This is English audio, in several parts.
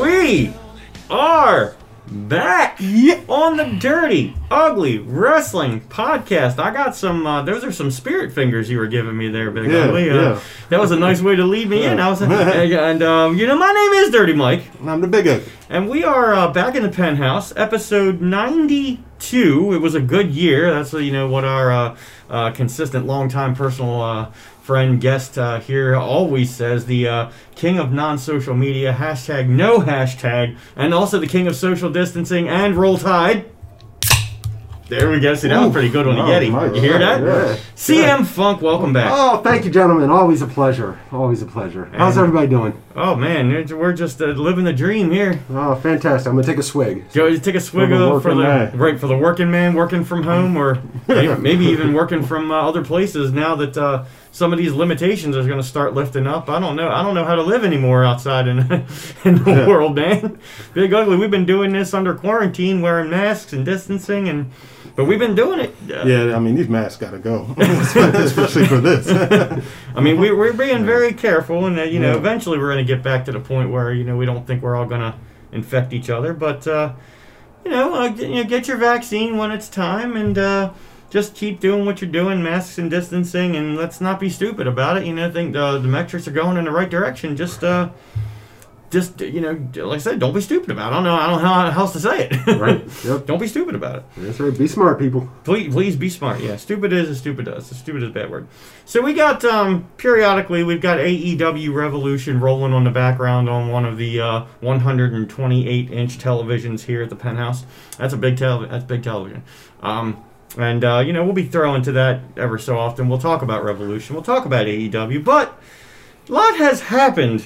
We are back on the Dirty Ugly Wrestling Podcast. I got some, those are some spirit fingers you were giving me there, Big Ugly. That was a nice way to lead me in. I was, you know, my name is Dirty Mike. And I'm the Big Ugly. And we are back in the penthouse, episode 92. It was a good year. That's, you know, what our consistent, long-time personal friend, guest here always says, the king of non-social media, hashtag no hashtag, and also the king of social distancing and roll tide. There we go. See, that was pretty good on the Yeti. You hear that? Yeah. CM Funk, welcome back. Oh, thank you, gentlemen. Always a pleasure. Always a pleasure. And how's everybody doing? Oh, man. We're just living the dream here. Oh, fantastic. I'm going to take a swig. Go take a swig for the working man, working from home, or maybe even working from other places now that some of these limitations are going to start lifting up. I don't know. I don't know how to live anymore outside in the world, man. Big Ugly, we've been doing this under quarantine, wearing masks and distancing, and... But we've been doing it. Yeah, I mean, these masks got to go, especially for this. I mean, we're being very careful, and, you know, eventually we're going to get back to the point where, you know, we don't think we're all going to infect each other. But, you know, get your vaccine when it's time, and just keep doing what you're doing, masks and distancing, and let's not be stupid about it. You know, I think the metrics are going in the right direction. Just, you know, like I said, don't be stupid about it. I don't know how else to say it. Right. Yep. Don't be stupid about it. That's right. Be smart, people. Please be smart. Yeah. Stupid is as stupid does. Stupid is a bad word. So we got, periodically, we've got AEW Revolution rolling on the background on one of the 128-inch televisions here at the penthouse. That's a big television. That's big television. And, you know, we'll be throwing to that ever so often. We'll talk about Revolution. We'll talk about AEW. But a lot has happened.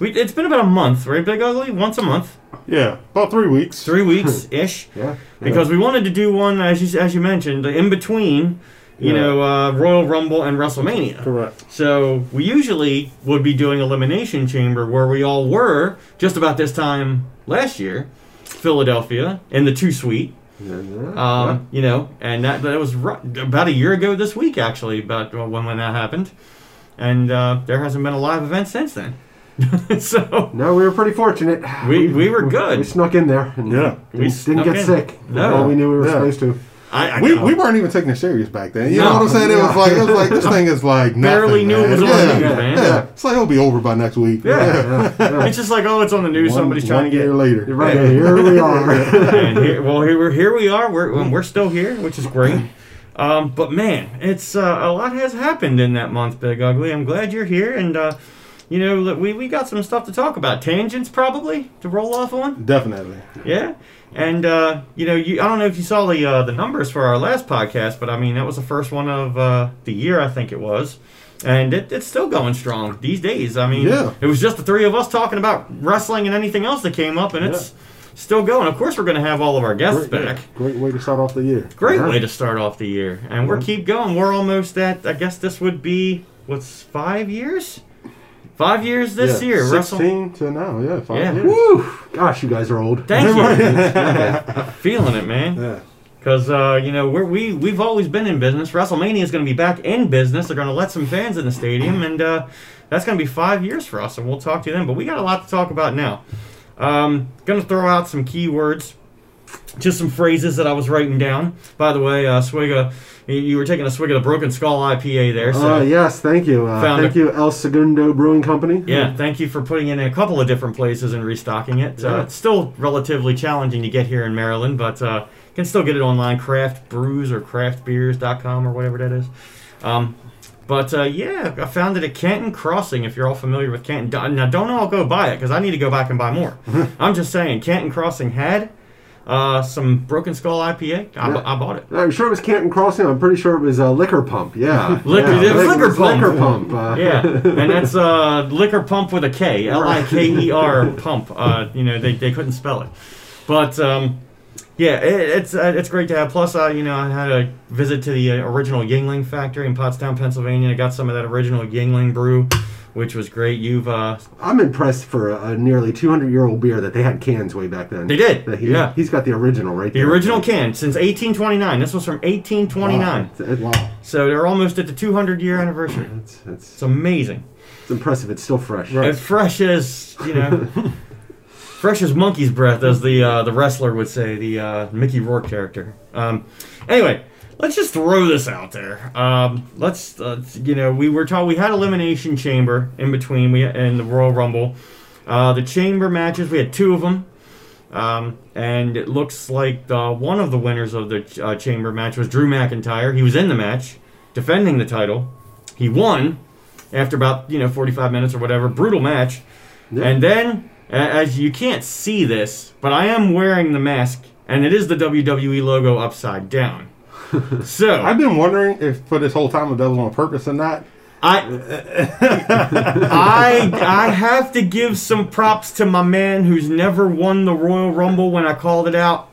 It's been about a month, right, Big Ugly? Once a month. Yeah, about 3 weeks. 3 weeks-ish. Yeah. Because we wanted to do one, as you mentioned, in between, you know, Royal Rumble and WrestleMania. Correct. So we usually would be doing Elimination Chamber, where we all were just about this time last year, Philadelphia, in the 2-suite. You know, and that was about a year ago this week, actually, about when that happened. And there hasn't been a live event since then. So no, we were pretty fortunate. We were good. We snuck in there. And we didn't get sick. No, we knew we were supposed to. We weren't even taking it serious back then. You know what I'm saying? It was like this thing is like barely knew it was on the news, man. Yeah, it's like it'll be over by next week. Yeah. It's just like it's on the news. Somebody's trying to get here later. Right here we are. And here we are. We're still here, which is great. But man, it's a lot has happened in that month, Big Ugly. I'm glad you're here and. You know, we got some stuff to talk about. Tangents, probably, to roll off on? Definitely. Yeah? And, you know, I don't know if you saw the numbers for our last podcast, but, I mean, that was the first one of the year, I think it was. And it's still going strong these days. I mean, it was just the three of us talking about wrestling and anything else that came up, and it's still going. Of course, we're going to have all of our guests back. Yeah. Great way to start off the year. Great way to start off the year. And we're keep going. We're almost at, I guess this would be, 5 years? 5 years this year. 16 to now, 5 years. Woo! Gosh, you guys are old. Thank you. I'm feeling it, man. Yeah. Because, you know, we've always been in business. WrestleMania is going to be back in business. They're going to let some fans in the stadium, and that's going to be 5 years for us, and we'll talk to them. But we got a lot to talk about now. Going to throw out some keywords, just some phrases that I was writing down. By the way, Swigga... You were taking a swig of the Broken Skull IPA there. So yes, thank you. Thank you, El Segundo Brewing Company. Yeah, thank you for putting in a couple of different places and restocking it. It's still relatively challenging to get here in Maryland, but you can still get it online, craftbrews or craftbeers.com or whatever that is. But I found it at Canton Crossing, if you're all familiar with Canton. Now, don't all go buy it, because I need to go back and buy more. I'm just saying, Canton Crossing had... some Broken Skull IPA. I bought it. I'm sure it was Canton Crossing. I'm pretty sure it was Liquor Pump. Yeah. Liquor Pump. And that's Liquor Pump with a K. Liker Pump. You know, they couldn't spell it. But, it's great to have. Plus, you know, I had a visit to the original Yingling factory in Pottstown, Pennsylvania. I got some of that original Yingling brew, which was great. I'm impressed for a nearly 200-year-old beer that they had cans way back then. They did. He's got the original right there. The original can since 1829. This was from 1829. Wow. So they're almost at the 200-year anniversary. It's amazing. It's impressive. It's still fresh. Right. As fresh as, you know... Fresh as monkey's breath, as the wrestler would say, the Mickey Rourke character. Anyway, let's just throw this out there. Let's, you know, we were taught we had Elimination Chamber in between and the Royal Rumble. The Chamber matches, we had two of them. And it looks like one of the winners of the Chamber match was Drew McIntyre. He was in the match, defending the title. He won after about, you know, 45 minutes or whatever. Brutal match. Yeah. And then, as you can't see this, but I am wearing the mask, and it is the WWE logo upside down. So I've been wondering if for this whole time if that was on purpose or not. I have to give some props to my man who's never won the Royal Rumble when I called it out.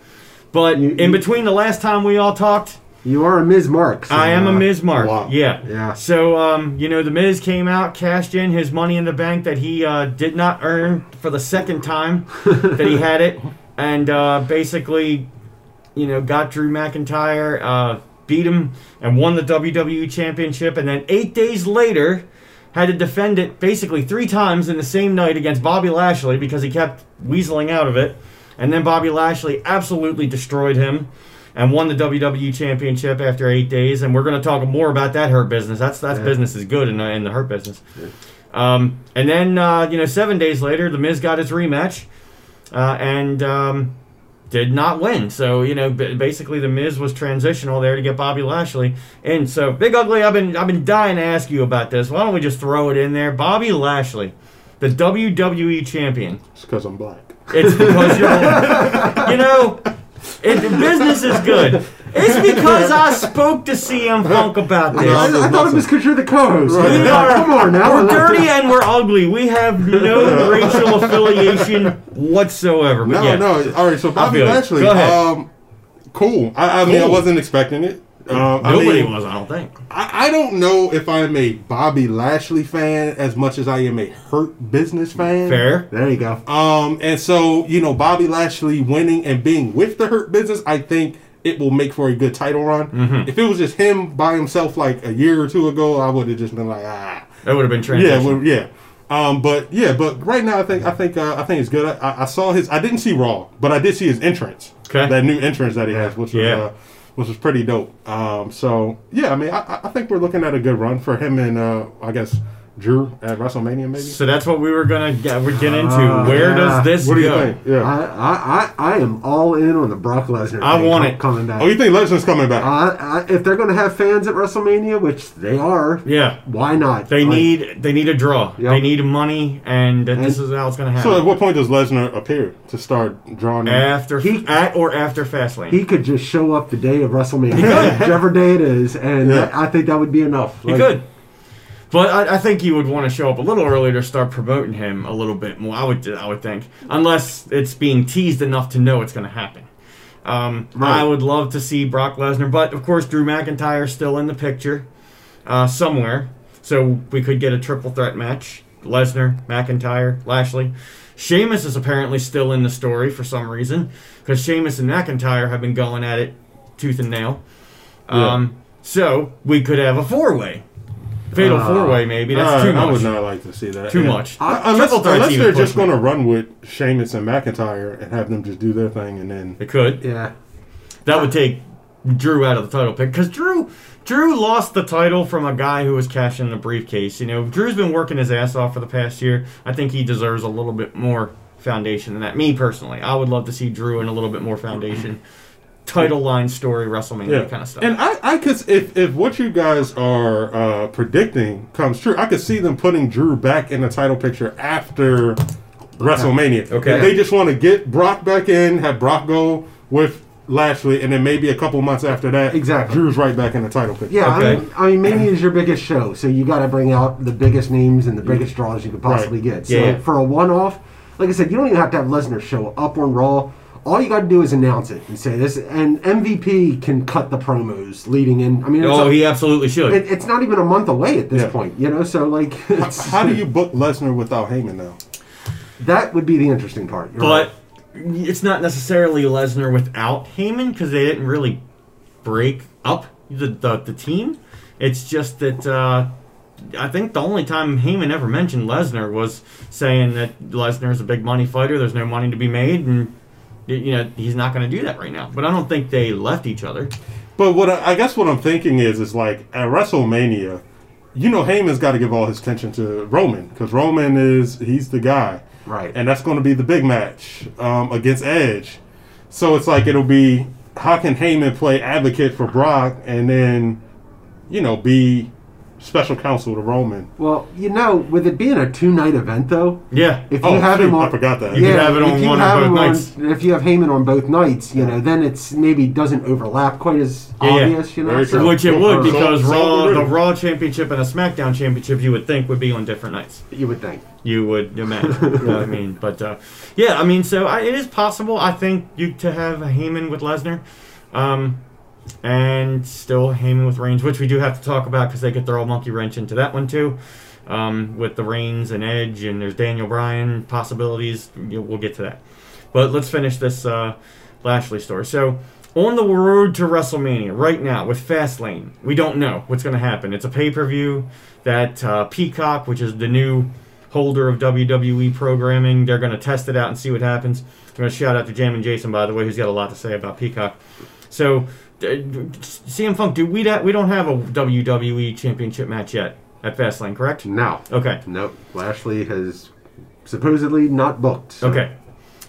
But in between the last time we all talked... You are a Miz Mark. So I am a Miz Mark, wow. Yeah. So, you know, The Miz came out, cashed in his money in the bank that he did not earn for the second time that he had it. And basically, you know, got Drew McIntyre... beat him and won the WWE Championship, and then 8 days later had to defend it basically 3 times in the same night against Bobby Lashley because he kept weaseling out of it, and then Bobby Lashley absolutely destroyed him and won the WWE Championship after 8 days, and we're going to talk more about that Hurt Business. That's yeah. Business is good in the Hurt Business. Yeah. And then, you know, 7 days later, The Miz got his rematch, and... did not win. So, you know, basically The Miz was transitional there to get Bobby Lashley. And so, Big Ugly, I've been dying to ask you about this. Why don't we just throw it in there? Bobby Lashley, the WWE champion. It's because I'm black. It's because you're black. You know, the business is good. It's because I spoke to CM Funk about this. I thought it was because you're the co-host. Right. We are, come on now. We're dirty and we're ugly. We have no racial affiliation whatsoever. But no. All right, so Bobby Lashley, cool. I mean, I wasn't expecting it. Nobody was, I don't think. I don't know if I'm a Bobby Lashley fan as much as I am a Hurt Business fan. Fair. There you go. And so, you know, Bobby Lashley winning and being with the Hurt Business, I think... it will make for a good title run. Mm-hmm. If it was just him by himself like a year or two ago, I would have just been like, ah. That would have been transition. Yeah, but right now I think it's good. I saw his. I didn't see Raw, but I did see his entrance. Okay. That new entrance that he has, which was pretty dope. So yeah, I mean, I think we're looking at a good run for him and I guess Drew at WrestleMania maybe. So that's what we were gonna get into. Where does this go? What do you think? Yeah. I am all in on the Brock Lesnar. I want it coming back. Oh, you think Lesnar's coming back? If they're gonna have fans at WrestleMania, which they are, yeah, why not? They need a draw. Yep. They need money, and this is how it's gonna happen. So at what point does Lesnar appear to start drawing? After Fastlane, he could just show up the day of WrestleMania, whichever day it is, and I think that would be enough. He could. But I think you would want to show up a little earlier to start promoting him a little bit more. I would think, unless it's being teased enough to know it's going to happen. Right. I would love to see Brock Lesnar, but of course Drew McIntyre still in the picture somewhere, so we could get a triple threat match: Lesnar, McIntyre, Lashley. Sheamus is apparently still in the story for some reason because Sheamus and McIntyre have been going at it tooth and nail. So we could have a four-way. Fatal four-way, maybe. That's too much. I would not like to see that. Too much. Unless they're just going to run with Sheamus and McIntyre and have them just do their thing, and then it could. Yeah, that would take Drew out of the title pick because Drew lost the title from a guy who was cashing the briefcase. You know, Drew's been working his ass off for the past year. I think he deserves a little bit more foundation than that. Me personally, I would love to see Drew in a little bit more foundation, title line story, WrestleMania kind of stuff. And I could, if what you guys are predicting comes true, I could see them putting Drew back in the title picture after WrestleMania. Okay. They just want to get Brock back in, have Brock go with Lashley, and then maybe a couple months after that, Drew's right back in the title picture. Yeah, okay. I mean, Mania is your biggest show, so you got to bring out the biggest names and the biggest draws you could possibly get. So for a one-off, like I said, you don't even have to have Lesnar show up on Raw. All you got to do is announce it and say this. And MVP can cut the promos leading in. I mean, he absolutely should. It's not even a month away at this point, you know. So like, how do you book Lesnar without Heyman now? That would be the interesting part. It's not necessarily Lesnar without Heyman because they didn't really break up the team. It's just that I think the only time Heyman ever mentioned Lesnar was saying that Lesnar's a big money fighter, there's no money to be made, and you know he's not going to do that right now. But I don't think they left each other. But what I guess what I'm thinking is like at WrestleMania, you know Heyman's got to give all his attention to Roman because Roman he's the guy, right? And that's going to be the big match against Edge. So it's like it'll be how can Heyman play advocate for Brock and then be special counsel to Roman. Well, with it being a 2-night event though, yeah. If you have him on, I forgot that. You can have it on one or both nights. If you have Heyman on both nights, then it's maybe doesn't overlap quite as obvious, So, which it would because the Raw Championship and a SmackDown Championship you would think would be on different nights. You would think. You would imagine. It is possible I think to have a Heyman with Lesnar. And still Heyman with Reigns, which we do have to talk about because they get their old monkey wrench into that one too, with the Reigns and Edge, and there's Daniel Bryan possibilities. We'll get to that, but let's finish this Lashley story. So on the road to WrestleMania right now with Fastlane, we don't know what's going to happen. It's a pay-per-view that Peacock, which is the new holder of WWE programming, they're going to test it out and see what happens. I'm going to shout out to Jammin' Jason, by the way, who's got a lot to say about Peacock. So CM Funk, we don't have a WWE Championship match yet at Fastlane, correct? No. Okay. Nope. Lashley has supposedly not booked. So. Okay.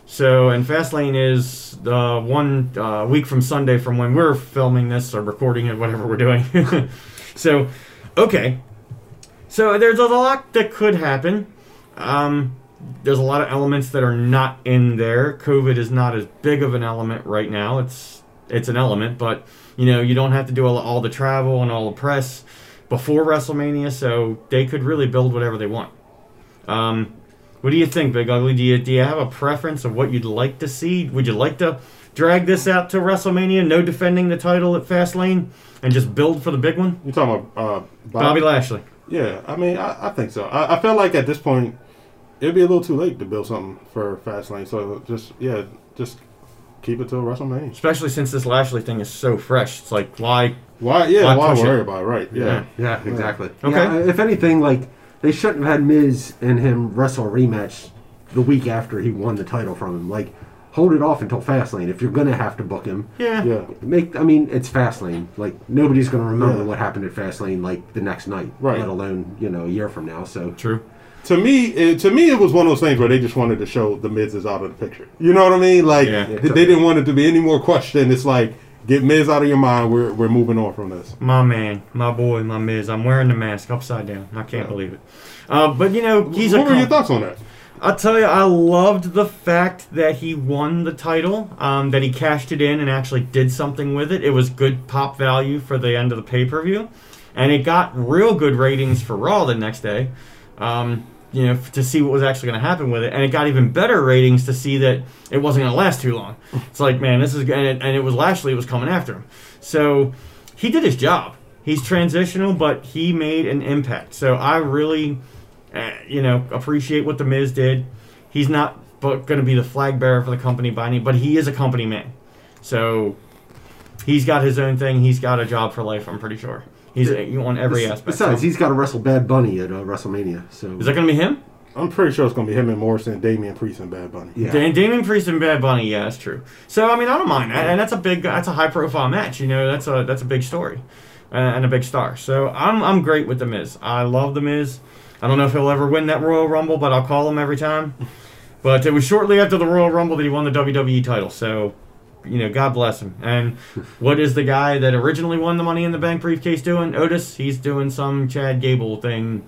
So, and Fastlane is one week from Sunday from when we're filming this or recording it, whatever we're doing. So, okay. So there's a lot that could happen. There's a lot of elements that are not in there. COVID is not as big of an element right now. It's an element, but you don't have to do all the travel and all the press before WrestleMania, so they could really build whatever they want. What do you think, Big Ugly? Do you have a preference of what you'd like to see? Would you like to drag this out to WrestleMania, no defending the title at Fastlane, and just build for the big one? You're talking about Bobby Lashley. Yeah, I mean, I think so. I feel like at this point, it'd be a little too late to build something for Fastlane, so just keep it till WrestleMania. Especially since this Lashley thing is so fresh. It's like, why? Yeah, why worry about it, right? Yeah. Yeah, exactly. Okay. Yeah, if anything, they shouldn't have had Miz and him wrestle a rematch the week after he won the title from him. Hold it off until Fastlane. If you're going to have to book him. Yeah. It's Fastlane. Nobody's going to remember what happened at Fastlane, the next night. Right. Let alone, a year from now, so. True. To me, it was one of those things where they just wanted to show the Miz is out of the picture. You know what I mean? They didn't want it to be any more question. It's like, get Miz out of your mind. We're moving on from this. My man, my boy, my Miz. I'm wearing the mask upside down. I can't believe it. But, he's What were your thoughts on that? I'll tell you, I loved the fact that he won the title, that he cashed it in and actually did something with it. It was good pop value for the end of the pay-per-view. And it got real good ratings for Raw the next day. To see what was actually going to happen with it. And it got even better ratings to see that it wasn't going to last too long. It's like, man, this is... And it was Lashley was coming after him. So, he did his job. He's transitional, but he made an impact. So, I really, appreciate what The Miz did. He's not going to be the flag bearer for the company by any... But he is a company man. So, he's got his own thing. He's got a job for life, I'm pretty sure. He's on every aspect. Besides, he's got to wrestle Bad Bunny at WrestleMania. So is that going to be him? I'm pretty sure it's going to be him and Morrison, Damian Priest, and Bad Bunny. Yeah, Damian Priest and Bad Bunny. Yeah, that's true. So I don't mind that, and that's a high profile match. That's a big story, and a big star. So I'm great with The Miz. I love The Miz. I don't know if he'll ever win that Royal Rumble, but I'll call him every time. But it was shortly after the Royal Rumble that he won the WWE title. So. God bless him. And what is the guy that originally won the Money in the Bank briefcase doing? Otis, he's doing some Chad Gable thing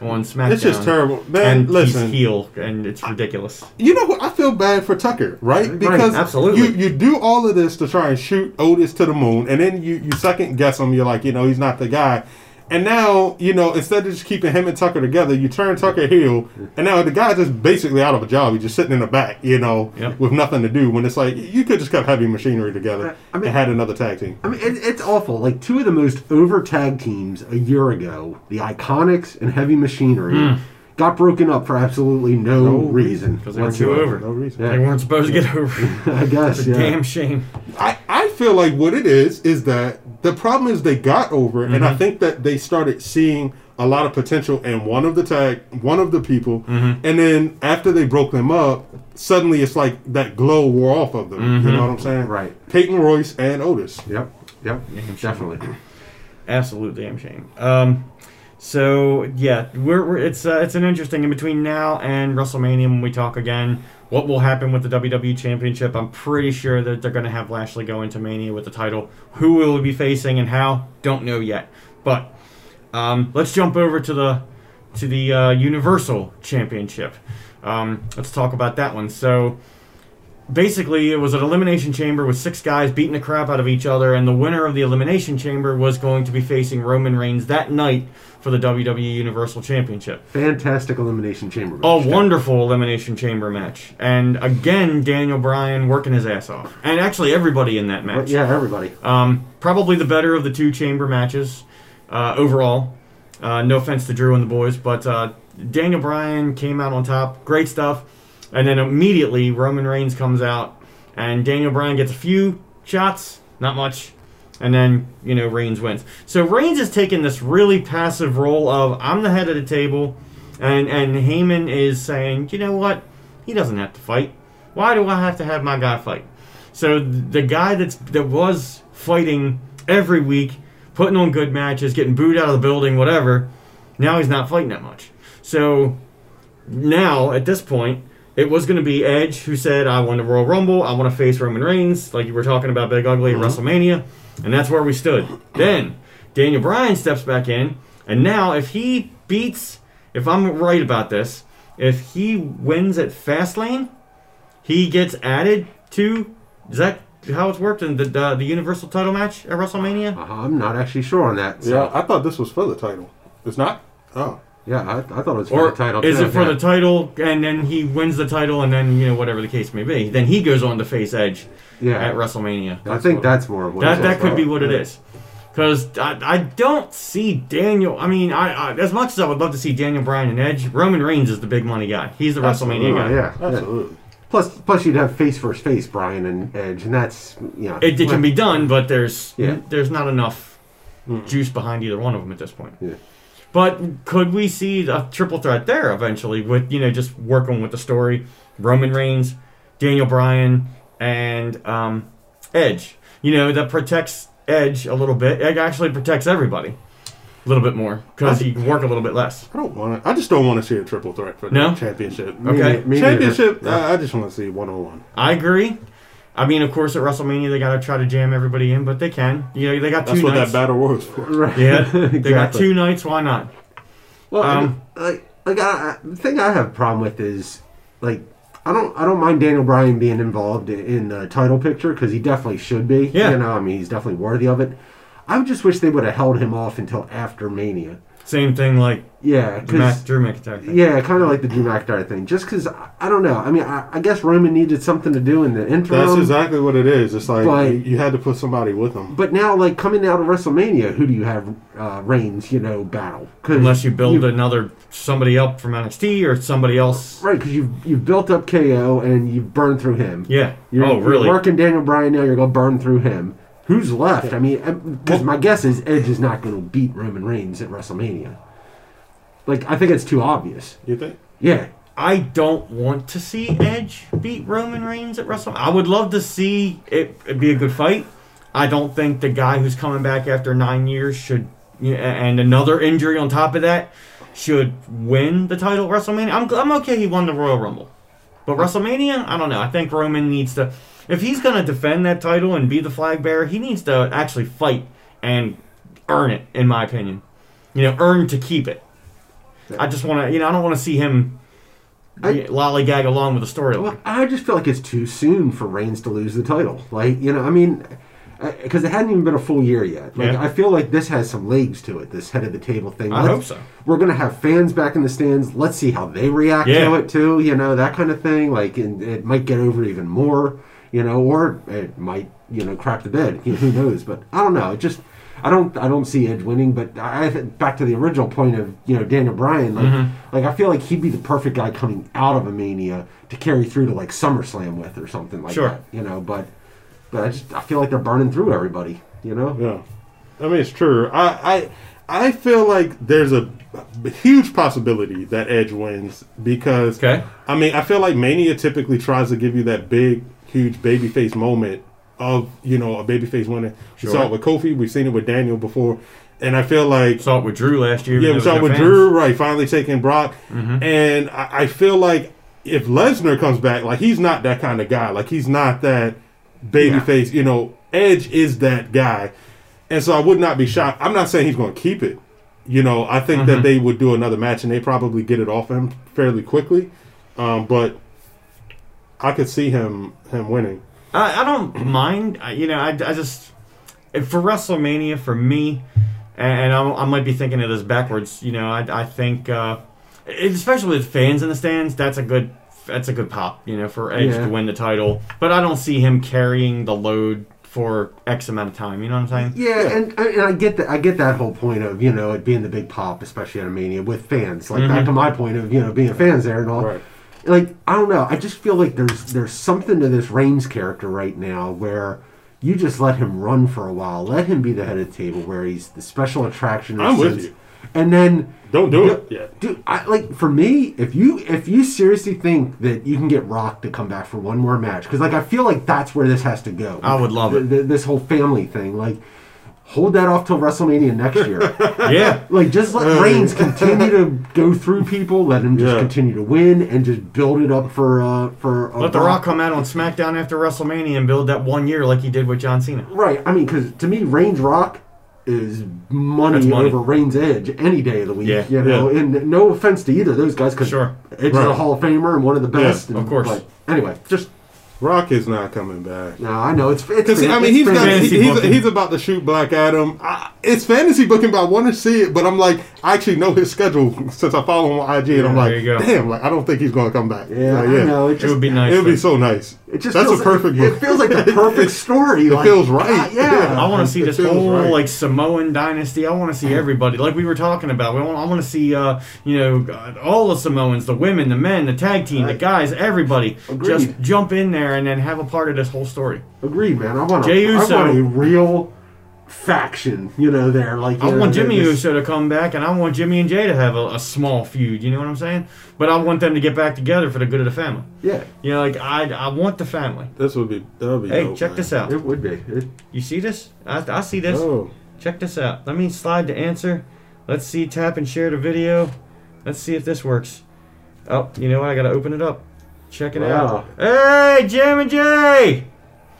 on SmackDown. It's just terrible. Man, and listen. He's heel, and it's ridiculous. I feel bad for Tucker, right? Because absolutely. You do all of this to try and shoot Otis to the moon, and then you second guess him. You're like, he's not the guy. And now, instead of just keeping him and Tucker together, you turn Tucker heel, and now the guy's just basically out of a job. He's just sitting in the back, with nothing to do. When it's like, you could just cut Heavy Machinery together and had another tag team. It's awful. Two of the most over tag teams a year ago, the Iconics and Heavy Machinery, got broken up for absolutely no reason. Because they were too over. No reason. Yeah. They weren't supposed to get over. I guess, It's a damn shame. I feel like what it is that the problem is they got over, and I think that they started seeing a lot of potential in one of the people, mm-hmm. and then after they broke them up, suddenly it's like that glow wore off of them. Mm-hmm. You know what I'm saying? Right. Peyton Royce and Otis. Yep. Definitely. Absolutely, damn shame. So yeah, it's an interesting in between now and WrestleMania when we talk again. What will happen with the WWE Championship? I'm pretty sure that they're going to have Lashley go into Mania with the title. Who will he be facing and how? Don't know yet. But let's jump over to the Universal Championship. Let's talk about that one. So basically, it was an Elimination Chamber with six guys beating the crap out of each other, and the winner of the Elimination Chamber was going to be facing Roman Reigns that night for the WWE Universal Championship. Fantastic Elimination Chamber match. A wonderful Elimination Chamber match. And again, Daniel Bryan working his ass off. And actually everybody in that match. Yeah, everybody. Probably the better of the two chamber matches overall. No offense to Drew and the boys, but Daniel Bryan came out on top. Great stuff. And then immediately Roman Reigns comes out and Daniel Bryan gets a few shots. Not much. And then, you know, Reigns wins. So Reigns is taking this really passive role of, I'm the head of the table, and Heyman is saying, you know what? He doesn't have to fight. Why do I have to have my guy fight? So the guy that was fighting every week, putting on good matches, getting booed out of the building, whatever, now he's not fighting that much. So now, at this point, it was going to be Edge who said, I won the Royal Rumble, I want to face Roman Reigns, like you were talking about Big Ugly at WrestleMania. And that's where we stood. Then Daniel Bryan steps back in, and now if I'm right about this, if he wins at Fastlane, he gets added to, is that how it's worked in the Universal title match at WrestleMania? I'm not actually sure on that. So. Yeah, I thought this was for the title. It's not? Oh. Yeah, I thought it was for the title. Or is it for the title, and then he wins the title, and then, you know, whatever the case may be. Then he goes on to face Edge at WrestleMania. I think that's more of what it is. That could be what it is. Because I don't see Daniel... I mean, I as much as I would love to see Daniel Bryan and Edge, Roman Reigns is the big money guy. He's the WrestleMania guy. Yeah, absolutely. Plus, you'd have face versus face, Bryan and Edge, and that's... you know, it can be done, but there's not enough juice behind either one of them at this point. Yeah. But could we see a triple threat there eventually with, you know, just working with the story, Roman Reigns, Daniel Bryan, and Edge? You know, that protects Edge a little bit. It actually protects everybody a little bit more because he can work a little bit less. I just don't want to see a triple threat for the championship. Okay. Me championship, I just want to see one-on-one. I agree. I mean, of course, at WrestleMania, they got to try to jam everybody in, but they can. You know, they got two nights. That's what that battle was for. Right. Yeah, they got 2 nights. Why not? Well, the thing I have a problem with is, like, I don't mind Daniel Bryan being involved in the title picture because he definitely should be. Yeah. You know, I mean, he's definitely worthy of it. I just wish they would have held him off until after Mania. Same thing, like Drew McIntyre thing. Yeah, kind of like the Drew McIntyre thing. Just because, I don't know. I mean, I guess Roman needed something to do in the interim. That's exactly what it is. It's like you had to put somebody with him. But now, like, coming out of WrestleMania, who do you have Reigns, you know, battle? Unless you build another somebody up from NXT or somebody else. Right, because you've built up KO and you've burned through him. Yeah. Really? You're working Daniel Bryan now, you're going to burn through him. Who's left? I mean, because my guess is Edge is not going to beat Roman Reigns at WrestleMania. Like, I think it's too obvious. You think? Yeah. I don't want to see Edge beat Roman Reigns at WrestleMania. I would love to see it be a good fight. I don't think the guy who's coming back after 9 years should, and another injury on top of that, should win the title at WrestleMania. I'm okay he won the Royal Rumble. But WrestleMania, I don't know. I think Roman needs to... If he's going to defend that title and be the flag bearer, he needs to actually fight and earn it, in my opinion. You know, earn to keep it. Yeah. I just want to, you know, I don't want to see him lollygag along with the storyline. Well, I just feel like it's too soon for Reigns to lose the title. Like, you know, I mean, because it hadn't even been a full year yet. Like, yeah. I feel like this has some legs to it, this head of the table thing. I hope so. We're going to have fans back in the stands. Let's see how they react to it, too. You know, that kind of thing. Like, and it might get over even more. You know, or it might, you know, crap the bed. You know, who knows? But I don't know. It just, I don't see Edge winning. But back to the original point of, you know, Daniel Bryan. Like, I feel like he'd be the perfect guy coming out of a Mania to carry through to like SummerSlam with or something like that. You know, but I feel like they're burning through everybody. You know. Yeah, I mean, it's true. I I feel like there's a huge possibility that Edge wins because, I mean, I feel like Mania typically tries to give you that big, huge babyface moment of, you know, a babyface winner. Sure. We saw it with Kofi. We've seen it with Daniel before. And I feel like... Saw it with Drew last year. Yeah, we saw it with Drew, right, finally taking Brock. Mm-hmm. And I feel like if Lesnar comes back, like, he's not that kind of guy. Like, he's not that babyface, you know, Edge is that guy. And so I would not be shocked. I'm not saying he's going to keep it. You know, I think that they would do another match and they probably get it off him fairly quickly. But I could see him winning. I don't mind. You know, I just... For WrestleMania, for me... And I might be thinking of this backwards, you know. I think, especially with fans in the stands, that's a good pop, you know, for Edge to win the title. But I don't see him carrying the load for X amount of time. You know what I'm saying? Yeah, and I get that. I get that whole point of, you know, it being the big pop, especially at a Mania with fans. Like back to my point of, you know, being fans there and all. Right. Like, I don't know. I just feel like there's something to this Reigns character right now where. You just let him run for a while. Let him be the head of the table where he's the special attraction. I'm with you. And then don't do it. Yeah, dude. Like for me, if you seriously think that you can get Rock to come back for one more match, because like I feel like that's where this has to go. I would love it. This whole family thing, like. Hold that off till WrestleMania next year. Yeah. Like, just let Reigns continue to go through people. Let him just continue to win and just build it up for. Let The Rock come out on SmackDown after WrestleMania and build that 1 year like he did with John Cena. Right. I mean, because to me, Reigns Rock is money over Reigns Edge any day of the week. Yeah. You know, and no offense to either of those guys because Edge is a Hall of Famer and one of the best. Yeah, and, of course. But anyway, just... Rock is not coming back. No, I know it's I mean, he's about to shoot Black Adam. It's fantasy booking, but I want to see it. But I'm like, I actually know his schedule since I follow him on IG, and I'm like, damn, like I don't think he's going to come back. Yeah, like, I know. It would be nice. It would be so nice. It just that's a perfect. It feels like the perfect story. It feels right. I want to see this whole like Samoan dynasty. I want to see everybody. Like we were talking about, I want to see you know, all the Samoans, the women, the men, the tag team, the guys, everybody. Agreed. Just jump in there. And then have a part of this whole story. Agreed, man. I want a real faction, you know, there. Like I want Jimmy Uso to come back, and I want Jimmy and Jay to have a small feud. You know what I'm saying? But I want them to get back together for the good of the family. Yeah. You know, like I want the family. That would be. Hey, dope, check this out. It would be. You see this? I see this. Oh. Check this out. Let me slide the answer. Let's see. Tap and share the video. Let's see if this works. Oh, you know what? I gotta open it up. Check it out. Hey, Jammin' Jay!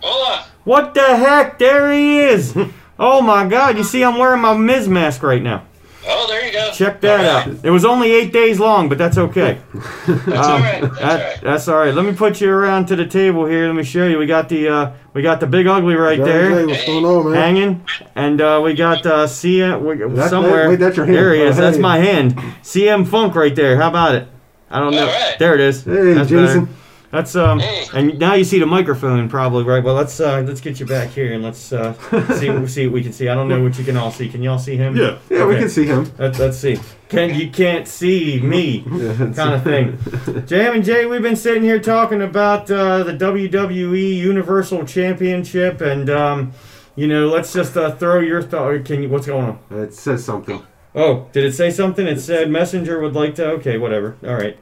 Hola! What the heck? There he is! Oh my god, you see I'm wearing my Miz mask right now. Oh, there you go. Check that out. It was only 8 days long, but that's okay. That's alright. That's alright. Let me put you around to the table here. Let me show you. We got the Big Ugly right there. What's going on, man? Hanging. And we got CM somewhere. Wait, that's your hand. There he is. That's my hand. CM Funk right there. How about it? I don't know. Right. There it is. Hey, that's Jason. Better. That's hey. And now you see the microphone probably, right? Well, let's get you back here and let's see what we can see. I don't know what you can all see. Can y'all see him? Yeah. Yeah, okay. We can see him. Let's see. You can't see me kind of thing. Jam and Jay, we've been sitting here talking about the WWE Universal Championship and you know, let's just throw your thought. What's going on? It says something. Oh, did it say something? It said Messenger would like to... Okay, whatever. All right.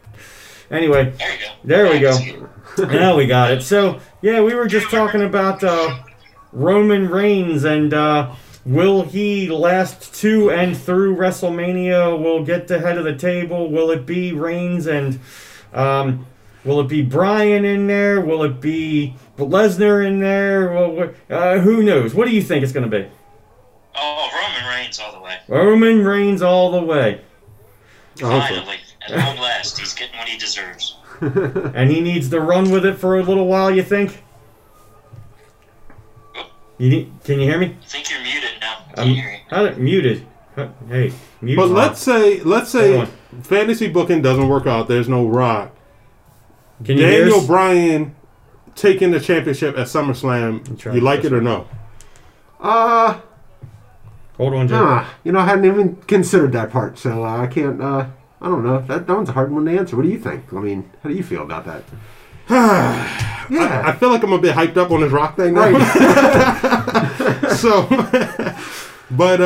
Anyway. There you go. There we go. Now we got it. So, yeah, we were just talking about Roman Reigns and will he last to and through WrestleMania? Will get the head of the table? Will it be Reigns and... will it be Bryan in there? Will it be Lesnar in there? Who knows? What do you think it's going to be? Oh, Roman Reigns all the way. Roman Reigns all the way. Finally, at long last, he's getting what he deserves. And he needs to run with it for a little while, you think? Oh. Can you hear me? I think you're muted now. Muted. Hey, muted. But let's say fantasy booking doesn't work out. There's no Rock. Can you hear Daniel Bryan taking the championship at SummerSlam, you like it or no? Hold on, Jay. You know, I hadn't even considered that part, so I can't, I don't know. That one's a hard one to answer. What do you think? I mean, how do you feel about that? Yeah. I feel like I'm a bit hyped up on this Rock thing now. Right. So, But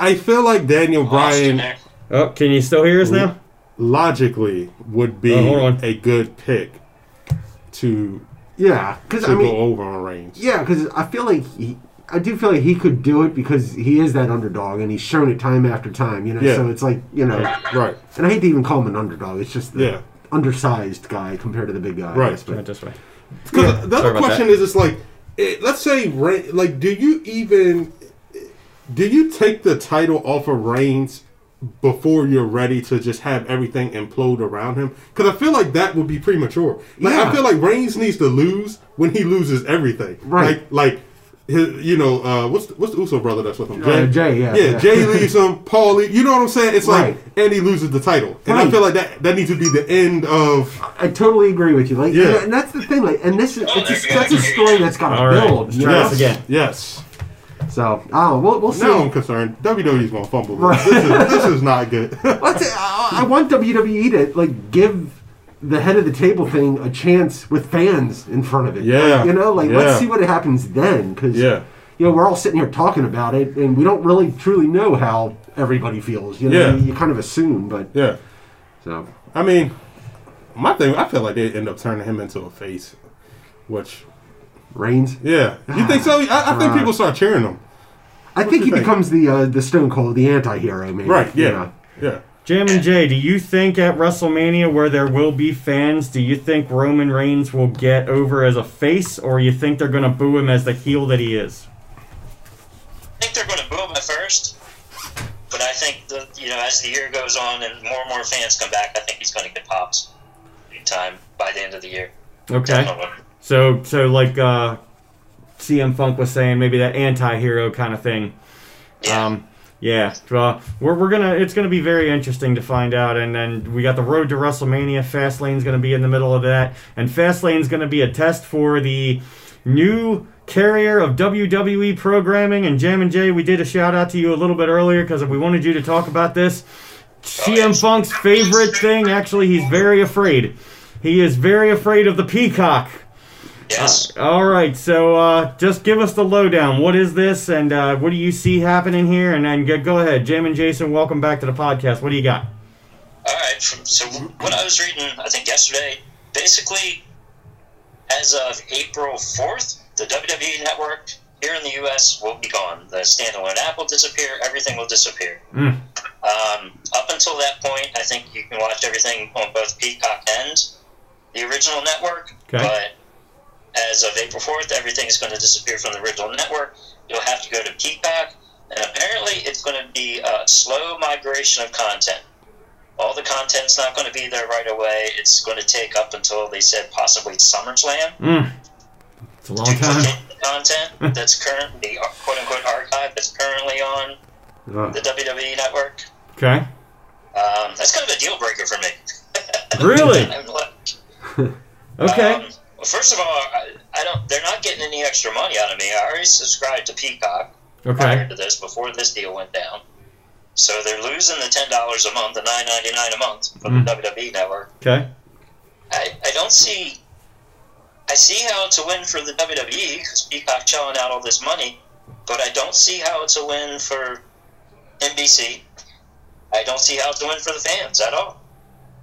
I feel like Daniel Bryan. Oh, can you still hear us now? Logically, would be a good pick to go over on Reigns. Yeah, because I feel like I do feel like he could do it because he is that underdog and he's shown it time after time. So it's like right. And I hate to even call him an underdog. It's just the undersized guy compared to the big guy. Right. Because the other question is, it's like, let's say, like, do you take the title off of Reigns before you're ready to just have everything implode around him? Because I feel like that would be premature. Like, I feel like Reigns needs to lose when he loses everything. Right. Like his, what's the Uso brother that's with him? Jay. Yeah, Jay leaves him. Paul leaves, you know what I'm saying? It's like, and he loses the title. And I feel like that needs to be the end of... I totally agree with you. Like, and that's the thing. Like, and this is that's a story that's got to build. Yes. So, we'll see. Now I'm concerned. WWE's going to fumble this. This is not good. I want WWE to, like, give the head of the table thing a chance with fans in front of it. Yeah. Like, let's see what happens then. Because, we're all sitting here talking about it, and we don't really truly know how everybody feels. You kind of assume, but... Yeah. So. I mean, my thing, I feel like they end up turning him into a face, which... Reigns? Yeah. You think so? I think people start cheering him. I think he becomes the Stone Cold, the anti-hero, maybe. Right, yeah. Jam and Jay, do you think at WrestleMania, where there will be fans, do you think Roman Reigns will get over as a face, or you think they're going to boo him as the heel that he is? I think they're going to boo him at first, but I think, as the year goes on and more fans come back, I think he's going to get pops in time by the end of the year. Okay. So like CM Funk was saying, maybe that anti-hero kind of thing. Yeah. We're gonna. It's gonna be very interesting to find out. And then we got the road to WrestleMania. Fastlane's gonna be in the middle of that, and Fastlane's gonna be a test for the new carrier of WWE programming. And Jam and Jay, we did a shout out to you a little bit earlier because we wanted you to talk about this. CM Funk's favorite thing. Actually, he's very afraid. He is very afraid of the Peacock. Yes. All right, so just give us the lowdown. What is this, and what do you see happening here? And then go ahead, Jammin' Jason, welcome back to the podcast. What do you got? All right, so what I was reading, I think yesterday, basically as of April 4th, the WWE Network here in the U.S. will be gone. The standalone app will disappear. Everything will disappear. Mm. Up until that point, I think you can watch everything on both Peacock and the original network, but as of April 4th, everything is going to disappear from the original network. You'll have to go to Peacock, and apparently it's going to be a slow migration of content. All the content's not going to be there right away. It's going to take up until, they said, possibly SummerSlam. It's a long time. The content that's currently, quote-unquote, archive that's currently on the WWE network. Okay. That's kind of a deal-breaker for me. Really? Okay. First of all, I don't. They're not getting any extra money out of me. I already subscribed to Peacock prior to this, before this deal went down. So they're losing the $10 a month, the $9.99 a month from the WWE network. Okay. I don't see. I see how it's a win for the WWE because Peacock shelling out all this money, but I don't see how it's a win for NBC. I don't see how it's a win for the fans at all.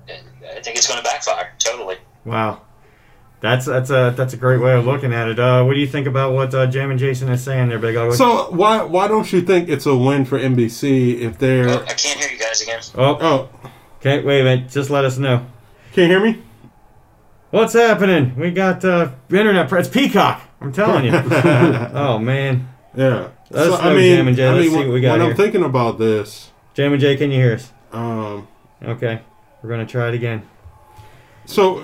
I think it's going to backfire totally. Wow, that's a great way of looking at it. What do you think about what Jam and Jason is saying there, Big Ugly? So why don't you think it's a win for NBC if they're? Oh, I can't hear you guys again. Oh. Okay, wait a minute. Just let us know. Can you hear me? What's happening? We got internet. It's Peacock. I'm telling you. Oh man. Yeah. Let's Jam and Jay. Let's see what we got here. When I'm thinking about this, Jam and Jay, can you hear us? Okay. We're gonna try it again. So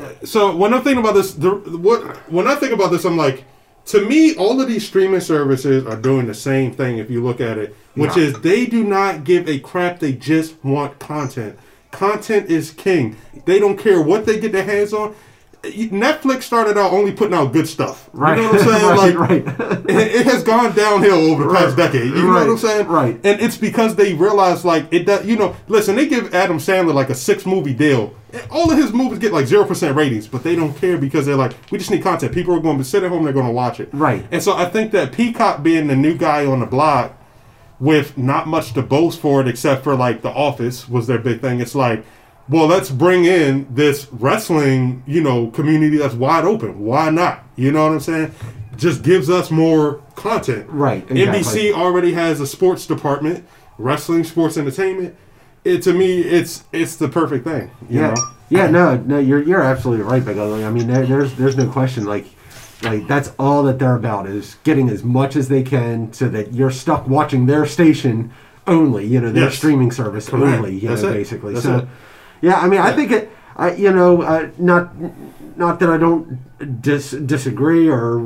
when I'm thinking about this, when I think about this, I'm like, to me, all of these streaming services are doing the same thing. If you look at it, which is they do not give a crap. They just want content. Content is king. They don't care what they get their hands on. Netflix started out only putting out good stuff. Right. You know what I'm saying? It has gone downhill over the past decade. You know what I'm saying? Right. And it's because they realize, like, it does, listen, they give Adam Sandler like a 6-movie deal. And all of his movies get like 0% ratings, but they don't care because they're like, we just need content. People are going to sit at home, they're going to watch it. Right. And so I think that Peacock being the new guy on the block with not much to boast for it except for like The Office was their big thing. It's like, well, let's bring in this wrestling, you know, community that's wide open. Why not? You know what I'm saying? Just gives us more content. Right. Exactly. NBC already has a sports department, wrestling, sports, entertainment. It, to me, it's the perfect thing. You know? Yeah. No. You're absolutely right, Big Ugly. I mean, there's no question. Like that's all that they're about is getting as much as they can, so that you're stuck watching their station only. You know, their streaming service only. You know, basically. That's so. It. Yeah, I mean, I think it. Not that I don't disagree or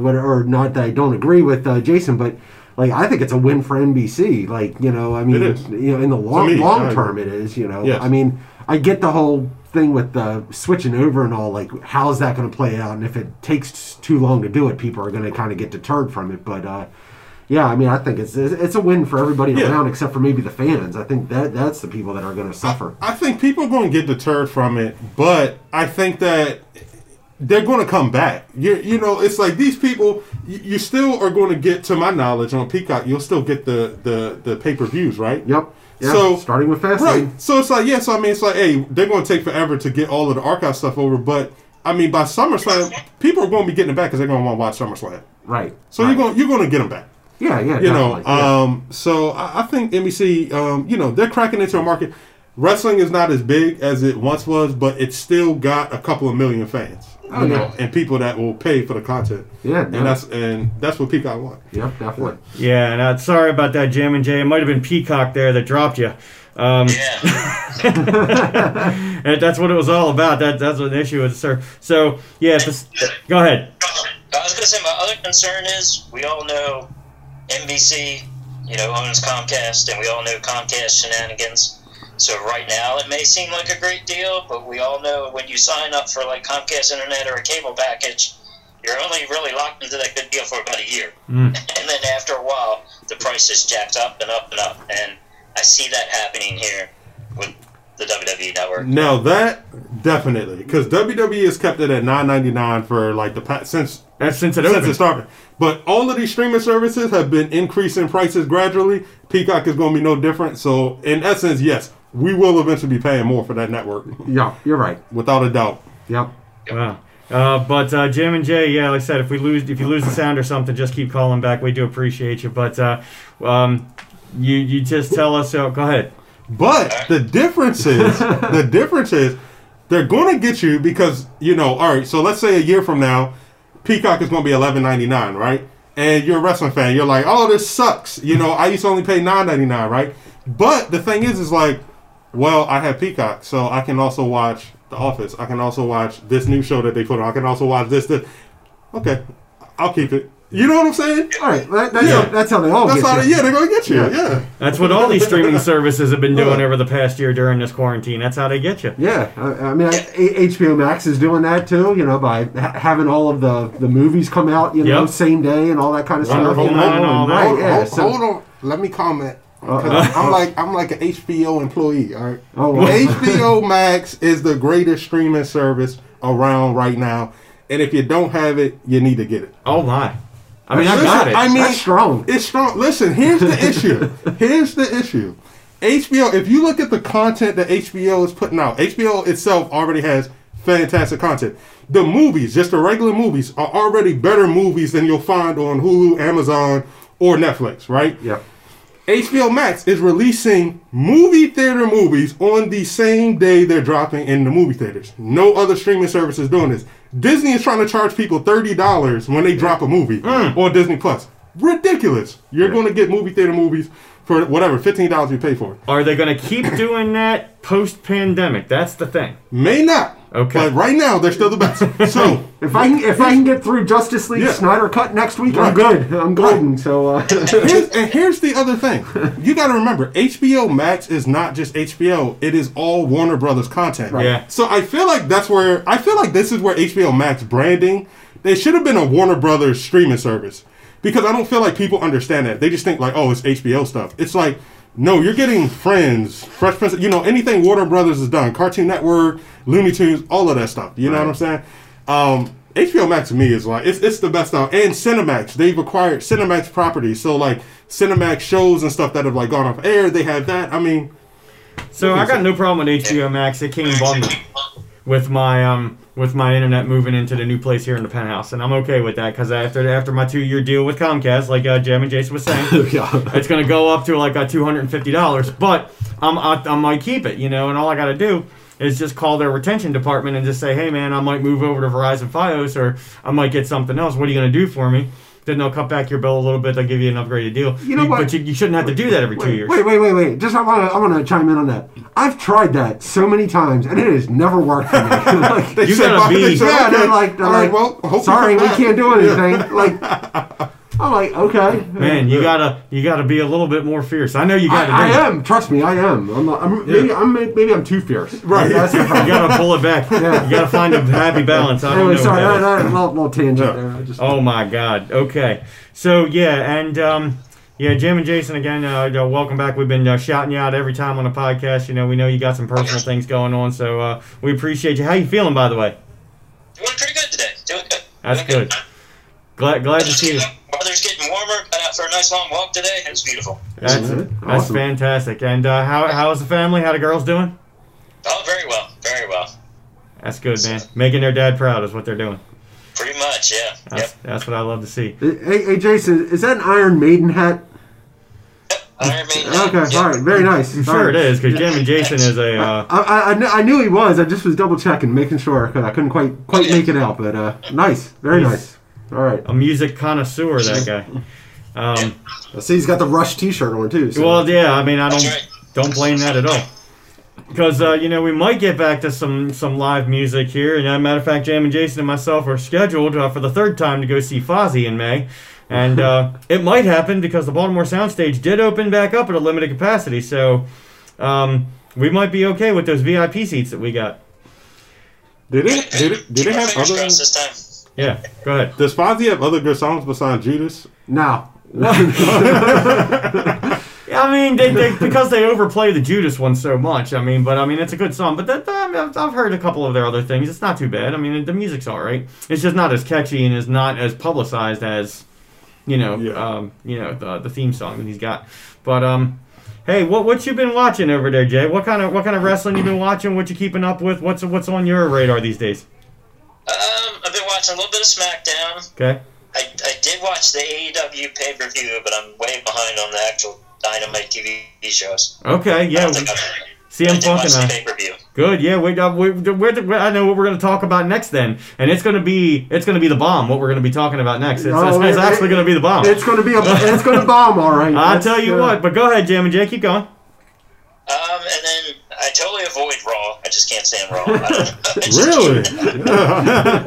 not that I don't agree with Jason, but like I think it's a win for NBC. Like, you know, I mean, in the long term, it is. You know, yes. I mean, I get the whole thing with the switching over and all. Like, how's that going to play out? And if it takes too long to do it, people are going to kind of get deterred from it. But yeah, I mean, I think it's a win for everybody around except for maybe the fans. I think that's the people that are going to suffer. I think people are going to get deterred from it, but I think that they're going to come back. You know, it's like these people, you still are going to get, to my knowledge, on Peacock, you'll still get the pay-per-views, right? Yep. Yeah, so starting with Fastlane. Right. So it's like, yeah, so I mean, it's like, hey, they're going to take forever to get all of the archive stuff over, but I mean, by SummerSlam, people are going to be getting it back because they're going to want to watch SummerSlam. Right. So you're going to get them back. Yeah, you know, so I think NBC, you know, they're cracking into a market. Wrestling is not as big as it once was, but it's still got a couple of million fans, you know, and people that will pay for the content. Yeah, and that's what Peacock wants. Yep, definitely. Yeah, and sorry about that, Jammin' Jay. It might have been Peacock there that dropped you. Yeah. And that's what it was all about. That's what the issue is, sir. So yeah, go ahead. I was going to say my other concern is we all know. NBC, you know, owns Comcast, and we all know Comcast shenanigans. So right now it may seem like a great deal, but we all know when you sign up for like Comcast Internet or a cable package, you're only really locked into that good deal for about a year. And then after a while, the price is jacked up and up and up. And I see that happening here with the WWE Network. Now that, definitely, because WWE has kept it at $9.99 for like since it started. But all of these streaming services have been increasing prices gradually. Peacock is going to be no different. So, in essence, yes, we will eventually be paying more for that network. Yeah, you're right. Without a doubt. Yep. Wow. But Jim and Jay, yeah, like I said, if you lose the sound or something, just keep calling back. We do appreciate you. But you just tell us. So go ahead. But the difference is they're going to get you because, you know, all right, so let's say a year from now, Peacock is going to be $11.99, right? And you're a wrestling fan. You're like, oh, this sucks. You know, I used to only pay $9.99, right? But the thing is like, well, I have Peacock, so I can also watch The Office. I can also watch this new show that they put on. I can also watch this. Okay, I'll keep it. You know what I'm saying? All right, that's how they all get you. Yeah, they're going to get you, yeah. That's what all these streaming services have been doing over the past year during this quarantine. That's how they get you. Yeah, I mean, HBO Max is doing that too, you know, by having all of the movies come out, you know, same day and all that kind of stuff. Hold on. Let me comment. I'm like an HBO employee, all right? Oh, wow. HBO Max is the greatest streaming service around right now, and if you don't have it, you need to get it. Oh, my. I mean, I got it. I mean, that's strong. It's strong. Listen, here's the issue. HBO, if you look at the content that HBO is putting out, HBO itself already has fantastic content. The movies, just the regular movies, are already better movies than you'll find on Hulu, Amazon, or Netflix, right? Yeah. HBO Max is releasing movie theater movies on the same day they're dropping in the movie theaters. No other streaming service is doing this. Disney is trying to charge people $30 when they drop a movie on Disney Plus. Ridiculous. You're going to get movie theater movies for whatever, $15 you pay for it. Are they going to keep doing that post-pandemic? That's the thing. May not. Okay. But right now, they're still the best. So if I can get through Justice League Snyder Cut next week, right. I'm good. I'm golden. Right. So here's the other thing. You got to remember, HBO Max is not just HBO. It is all Warner Brothers content. Right. Yeah. So I feel like this is where HBO Max branding. They should have been a Warner Brothers streaming service because I don't feel like people understand that. They just think like, oh, it's HBO stuff. It's like. No, you're getting Friends, Fresh Prince, you know, anything Warner Brothers has done, Cartoon Network, Looney Tunes, all of that stuff. You know what I'm saying? HBO Max to me is like, it's the best out. And Cinemax, they've acquired Cinemax properties. So like Cinemax shows and stuff that have like gone off air, they have that. I mean. So I got no problem with HBO Max. It came bundled with my internet moving into the new place here in the penthouse, and I'm okay with that because after my 2-year deal with Comcast, like Jammin' Jason was saying, it's gonna go up to like $250. But I might keep it, you know, and all I gotta do is just call their retention department and just say, hey man, I might move over to Verizon Fios, or I might get something else. What are you gonna do for me? Then they'll cut back your bill a little bit. They'll give you an upgraded deal. You know what? But you shouldn't have to do that every 2 years. Wait. Just I want to chime in on that. I've tried that so many times, and it has never worked for me. Like, they sorry, we can't do anything. Yeah. Like, I'm like, okay. Man, you gotta be a little bit more fierce. I know you gotta. I am. Trust me, I am. Maybe I'm too fierce. Right. That's you gotta pull it back. Yeah. You gotta find a happy balance. Sorry, a little tangent there. My God. Okay. So yeah, and Jim and Jason again. Welcome back. We've been shouting you out every time on the podcast. You know, we know you got some personal things going on, so we appreciate you. How you feeling, by the way? Doing pretty good today. Doing good. That's good. Glad to see you. Weather's getting warmer. Got out for a nice long walk today. It's beautiful. That's awesome. Fantastic. And how is the family? How the girls doing? Oh, very well. Very well. That's good, man. Making their dad proud is what they're doing. Pretty much, yeah. That's what I love to see. Hey, Jason, is that an Iron Maiden hat? Iron Maiden hat. Okay, all right. Very nice. I'm sure it is, because Jammin' Jason is a... I knew he was. I just was double-checking, making sure. I couldn't quite make it out, but nice. Very nice. All right. A music connoisseur, that guy. I see he's got the Rush T-shirt on too. So. Well, yeah. I mean, I don't blame that at all. Because we might get back to some live music here. And as a matter of fact, Jammin' Jason and myself are scheduled for the third time to go see Fozzy in May, and it might happen because the Baltimore Soundstage did open back up at a limited capacity. So we might be okay with those VIP seats that we got. Did it have other this time? Yeah, go ahead. Does Fonzie have other good songs besides Judas? No. I mean, they because they overplay the Judas one so much. I mean, it's a good song. But I've heard a couple of their other things. It's not too bad. I mean, the music's all right. It's just not as catchy and is not as publicized as, the theme song that he's got. But hey, what you been watching over there, Jay? What kind of wrestling you been watching? What you keeping up with? What's on your radar these days? I've been watching a little bit of SmackDown. Okay. I did watch the AEW pay-per-view, but I'm way behind on the actual Dynamite TV shows. Okay, yeah. CM Funk and I. Pay-per-view. Good, yeah. I know what we're going to talk about next then, and it's going to be the bomb. What we're going to be talking about next, it's actually going to be the bomb. It's going to be it's going to bomb, all right. I'll tell you what. But go ahead, Jammin' Jay, keep going. And then I totally avoid Raw. I just can't stand Raw. Really?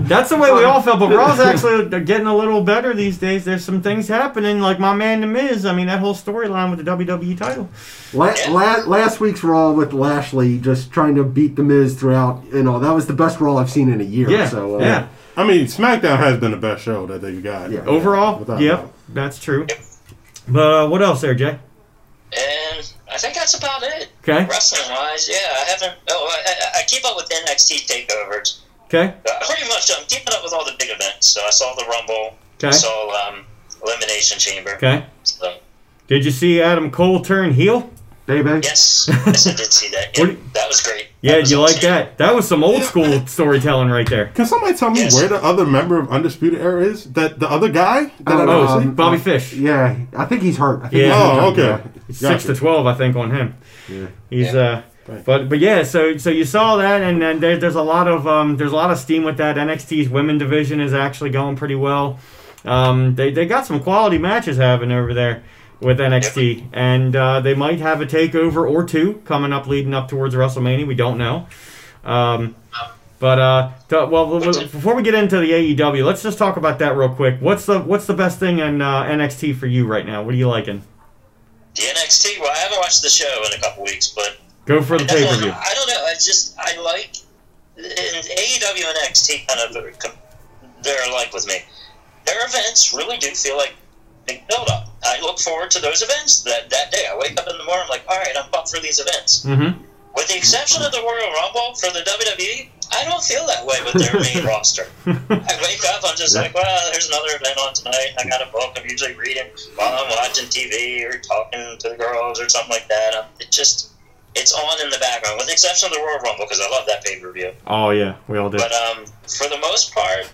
That's the way we all felt, but Raw's actually getting a little better these days. There's some things happening, like my man The Miz. I mean, that whole storyline with the WWE title. Last week's Raw with Lashley just trying to beat The Miz throughout, that was the best Raw I've seen in a year. Yeah, so, yeah. I mean, SmackDown has been the best show that they've got. Yeah, overall, that's true. Yep. But what else there, Jay? And I think that's about it. Okay. Wrestling-wise, yeah, I haven't... Oh, I keep up with NXT takeovers. Okay. Pretty much, I'm keeping up with all the big events. So I saw the Rumble. Okay. I saw Elimination Chamber. Okay. So. Did you see Adam Cole turn heel? Baby. Yes, I did see that. Yeah, that was great. Yeah, you like that? That was some old school storytelling right there. Can somebody tell me where the other member of Undisputed Era is? That the other guy? Bobby Fish. Yeah, I think he's hurt. Okay. It's 6 to 12, I think, on him. Yeah. He's but yeah. So you saw that, and then there's a lot of steam with that. NXT's women division is actually going pretty well. They got some quality matches happening over there with NXT, and they might have a takeover or two coming up leading up towards WrestleMania. We don't know. Before we get into the AEW, let's just talk about that real quick. What's the best thing in NXT for you right now? What are you liking? The NXT? Well, I haven't watched the show in a couple weeks, but... Go for the pay-per-view. I don't know. I like... AEW and NXT kind of... They're alike with me. Their events really do feel like big build-up. I look forward to those events that day. I wake up in the morning, I'm like, all right, I'm pumped for these events. Mm-hmm. With the exception of the Royal Rumble for the WWE, I don't feel that way with their main roster. I wake up, I'm just like, well, there's another event on tonight. I got a book I'm usually reading while I'm watching TV or talking to the girls or something like that. It just, it's on in the background, with the exception of the Royal Rumble, because I love that pay-per-view. Oh, yeah, we all do. But for the most part,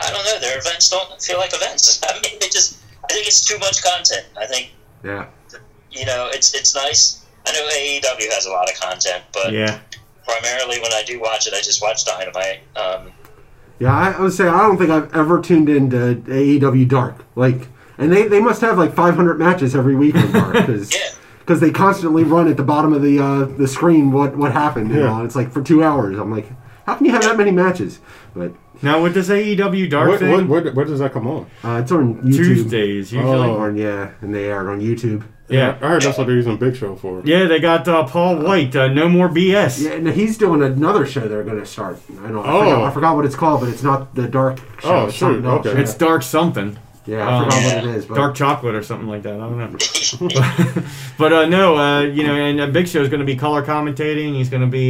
I don't know. Their events don't feel like events. I mean, they just, I think it's too much content. I think, yeah, you know, it's nice. I know AEW has a lot of content, but yeah, primarily when I do watch it, I just watch Dynamite. Yeah, I would say I don't think I've ever tuned into AEW Dark. Like, and they must have like 500 matches every week in Dark, because yeah, they constantly run at the bottom of the screen what happened. You know, it's like for 2 hours. I'm like, how can you have that many matches? But now with this AEW Dark thing, where does that come on? It's on YouTube. Tuesdays usually. Oh, yeah, and they are on YouTube. Yeah, I heard that's what they're using Big Show for. Yeah, they got Paul White, No More BS. Yeah, and he's doing another show they're going to start. I forgot what it's called, but it's not the Dark Show. Oh, shoot. Okay. It's Dark something. Yeah, I forgot what it is. But Dark Chocolate or something like that. I don't know. But no, you know, and Big Show's going to be color commentating. He's going to be,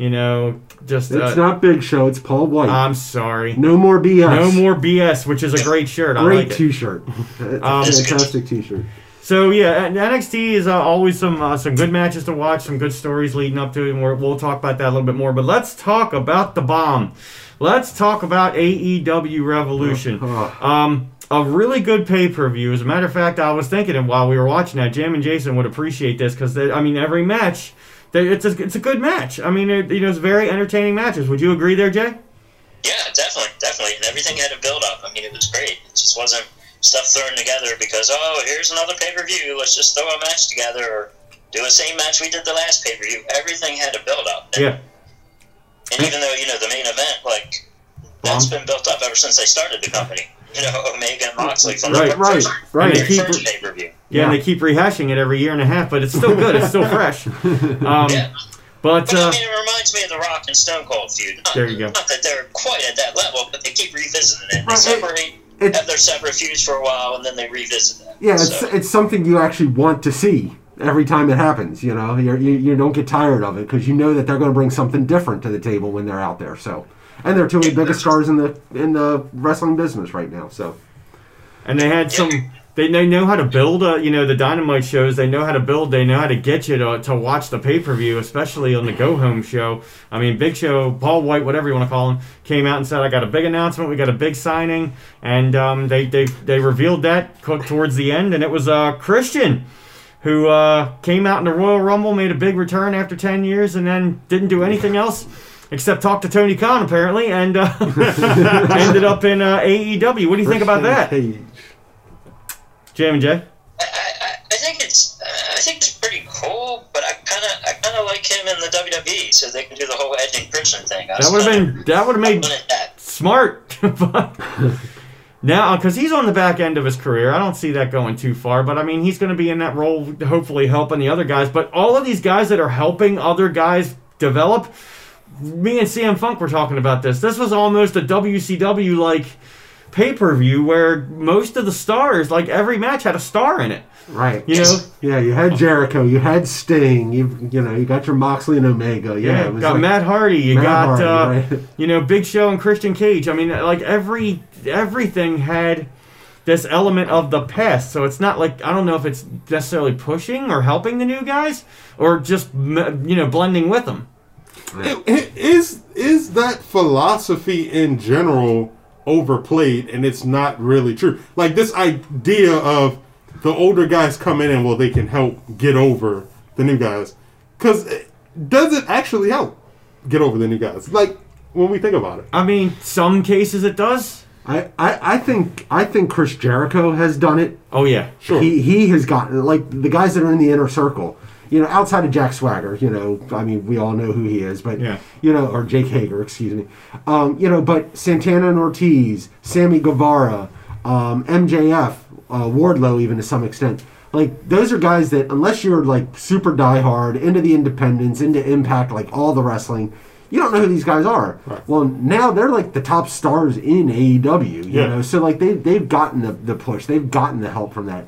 you know, just... It's not Big Show, it's Paul White. I'm sorry. No More BS. No More BS, which is a great shirt. Great t-shirt. It's a fantastic t-shirt. So yeah, NXT is always some good matches to watch, some good stories leading up to it, and we'll talk about that a little bit more. But let's talk about the bomb. Let's talk about AEW Revolution. A really good pay-per-view. As a matter of fact, I was thinking while we were watching that, Jammin' Jason would appreciate this, because I mean, every match, it's a good match. I mean, you know, it's very entertaining matches. Would you agree there, Jay? Yeah, definitely. And everything had a build-up. I mean, it was great. It just wasn't stuff thrown together because, oh, here's another pay-per-view, let's just throw a match together or do the same match we did the last pay-per-view. Everything had a build-up. Yeah. And even though, you know, the main event, like, that's been built up ever since they started the company. You know, Omega and Moxley from the first pay-per-view. Yeah, and they keep rehashing it every year and a half, but it's still good. It's still fresh. Yeah. But I mean, it reminds me of the Rock and Stone Cold feud. There you go. Not that they're quite at that level, but they keep revisiting it. They separate... Have their separate feuds for a while, and then they revisit that. Yeah, it's something you actually want to see every time it happens. You know, you don't get tired of it because you know that they're going to bring something different to the table when they're out there. So, and they're two of the biggest stars in the wrestling business right now. So, and they had some. They know how to build. You know, the Dynamite shows. They know how to build. They know how to get you to watch the pay per view, especially on the go home show. I mean, Big Show, Paul White, whatever you want to call him, came out and said, "I got a big announcement. We got a big signing," and they revealed that towards the end, and it was Christian, who came out in the Royal Rumble, made a big return after 10 years, and then didn't do anything else except talk to Tony Khan apparently, and ended up in AEW. What do you think about that? Jammin' Jay? I think it's pretty cool, but I kind of like him in the WWE, so they can do the whole Edge and Christian thing. That would have made smart. Now, because he's on the back end of his career, I don't see that going too far. But I mean, he's going to be in that role, hopefully helping the other guys. But all of these guys that are helping other guys develop, me and CM Funk were talking about this. This was almost a WCW like pay-per-view where most of the stars, like every match had a star in it. Right. You know? Yeah, you had Jericho, you had Sting, you got your Moxley and Omega. Yeah, it was got like Matt Hardy, you got you know, Big Show and Christian Cage. I mean, like everything had this element of the past. So it's not like, I don't know if it's necessarily pushing or helping the new guys or just, you know, blending with them. Right. Is that philosophy in general overplayed, and it's not really true? Like this idea of the older guys come in and, well, they can help get over the new guys, because does it actually help get over the new guys? Like when we think about it, I mean, some cases it does. I think Chris Jericho has done it. Oh yeah, sure. He has gotten, like, the guys that are in the inner circle. You know, outside of Jack Swagger, you know, I mean, we all know who he is, but, you know, or Jake Hager, excuse me. You know, but Santana and Ortiz, Sammy Guevara, MJF, Wardlow even to some extent. Like, those are guys that, unless you're, like, super diehard, into the independents, into Impact, like, all the wrestling, you don't know who these guys are. Right. Well, now they're, like, the top stars in AEW, you know. So, like, they've gotten the push. They've gotten the help from that.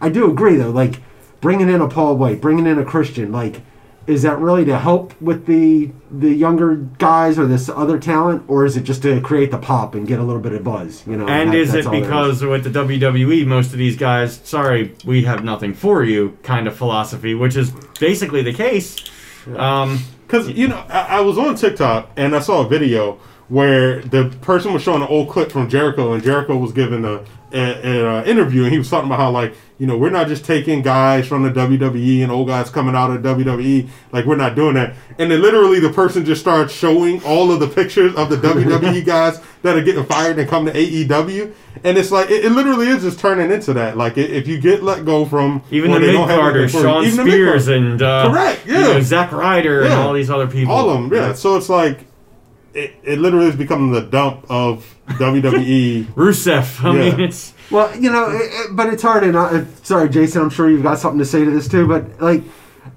I do agree, though, like, bringing in a Paul White, bringing in a Christian, like, Is that really to help with the younger guys or this other talent, or is it just to create the pop and get a little bit of buzz? You know. And is it because with the WWE, most of these guys, sorry, we have nothing for you kind of philosophy, which is basically the case. Because, you know, I was on TikTok and I saw a video where the person was showing an old clip from Jericho, and Jericho was giving an interview, and he was talking about how, like, you know, we're not just taking guys from the WWE and old guys coming out of WWE. Like, we're not doing that. And then literally the person just starts showing all of the pictures of the WWE guys that are getting fired and come to AEW. And it's like, it literally is just turning into that. Like, if you get let go from... Even the mid-carders, Sean Spears and... Correct, yeah. You know, Zack Ryder and all these other people. All of them, yeah. So it's like... It literally is becoming the dump of WWE. Rusev. I mean, it's... Well, you know, but it's hard. And sorry, Jason, I'm sure you've got something to say to this too. But, like,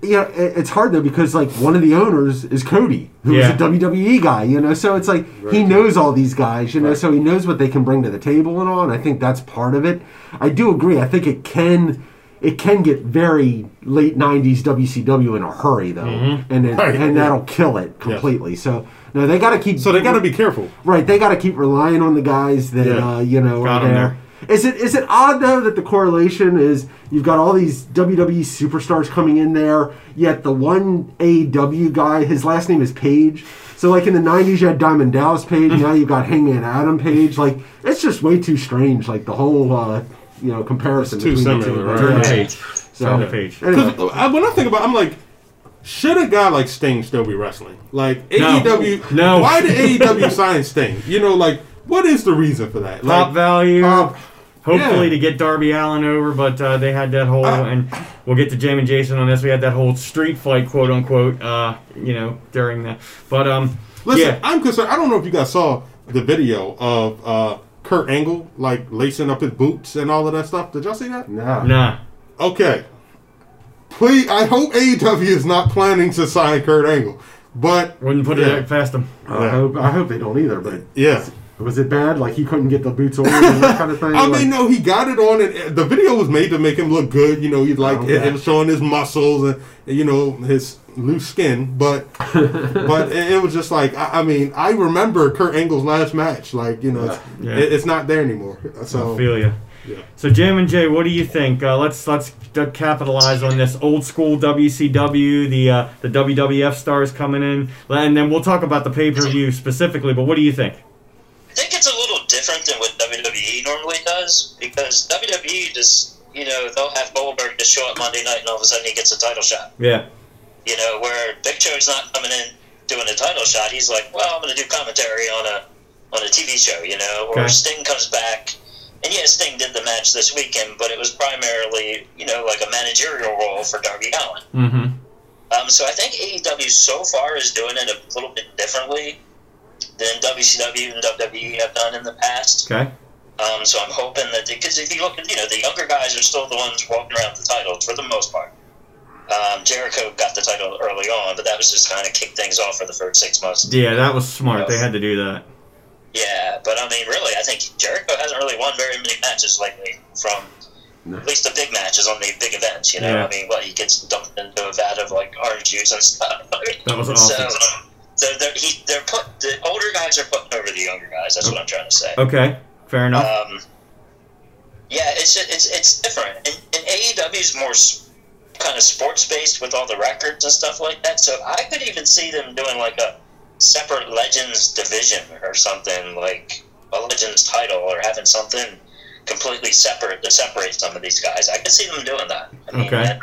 you know, it's hard, though, because, like, one of the owners is Cody, who's a WWE guy, you know. So it's like he knows all these guys, you know, so he knows what they can bring to the table and all. And I think that's part of it. I do agree. I think it can... It can get very late 90s WCW in a hurry, though, and that'll kill it completely. Yes. So, no, they got to keep... So they got to be careful. Right, they got to keep relying on the guys that, you know, are there. Is it odd, though, that the correlation is you've got all these WWE superstars coming in there, yet the one AEW guy, his last name is Page. So, like, in the 90s, you had Diamond Dallas Page. Now you've got Hangman Adam Page. Like, it's just way too strange, like, the whole... you know, comparison between the two. Turn the page. Anyway. When I think about it, I'm like, should a guy like Sting still be wrestling? Like, no. AEW... No. Why did AEW sign Sting? You know, like, what is the reason for that? Like, pop value. Hopefully to get Darby Allin over, but they had that whole... and we'll get to Jammin' Jason on this. We had that whole street fight, quote-unquote, you know, during that. But, listen, I'm concerned. I don't know if you guys saw the video of... Kurt Angle, like, lacing up his boots and all of that stuff. Did y'all see that? Nah. Okay. Please, I hope AEW is not planning to sign Kurt Angle, but... Wouldn't put it past him. I hope they don't either, but... Yeah. Was it bad? Like, he couldn't get the boots on and that kind of thing? I mean, no, he got it on, and the video was made to make him look good. You know, he's like, him showing his muscles and, you know, his loose skin, but it was just like, I mean, I remember Kurt Angle's last match. Like, you know, it's not there anymore. So I feel you. Yeah. So, Jammin' Jay, what do you think? Let's capitalize on this old school WCW, the WWF stars coming in, and then we'll talk about the pay-per-view specifically, but what do you think? I think it's a little different than what WWE normally does, because WWE just, you know, they'll have Goldberg just show up Monday night and all of a sudden he gets a title shot. Yeah. You know, where Big Show's not coming in doing a title shot. He's like, well, I'm going to do commentary on a TV show, you know, or Sting comes back. And, yeah, Sting did the match this weekend, but it was primarily, you know, like a managerial role for Darby Allin. So I think AEW so far is doing it a little bit differently than WCW and WWE have done in the past. So I'm hoping that, because if you look at, you know, the younger guys are still the ones walking around the titles for the most part. Jericho got the title early on, but that was just kind of kick things off for the first 6 months. Yeah, that was smart. They had to do that. Yeah, but I mean, really, I think Jericho hasn't really won very many matches lately from at least the big matches on the big events, you know? Yeah. I mean, well, he gets dumped into a vat of, like, orange juice and stuff. That was awesome. So the older guys are putting over the younger guys. That's what I'm trying to say. Okay, fair enough. Yeah, it's different. And AEW is more kind of sports-based with all the records and stuff like that. So I could even see them doing, like, a separate Legends division or something, like a Legends title, or having something completely separate to separate some of these guys. I could see them doing that. I mean, okay.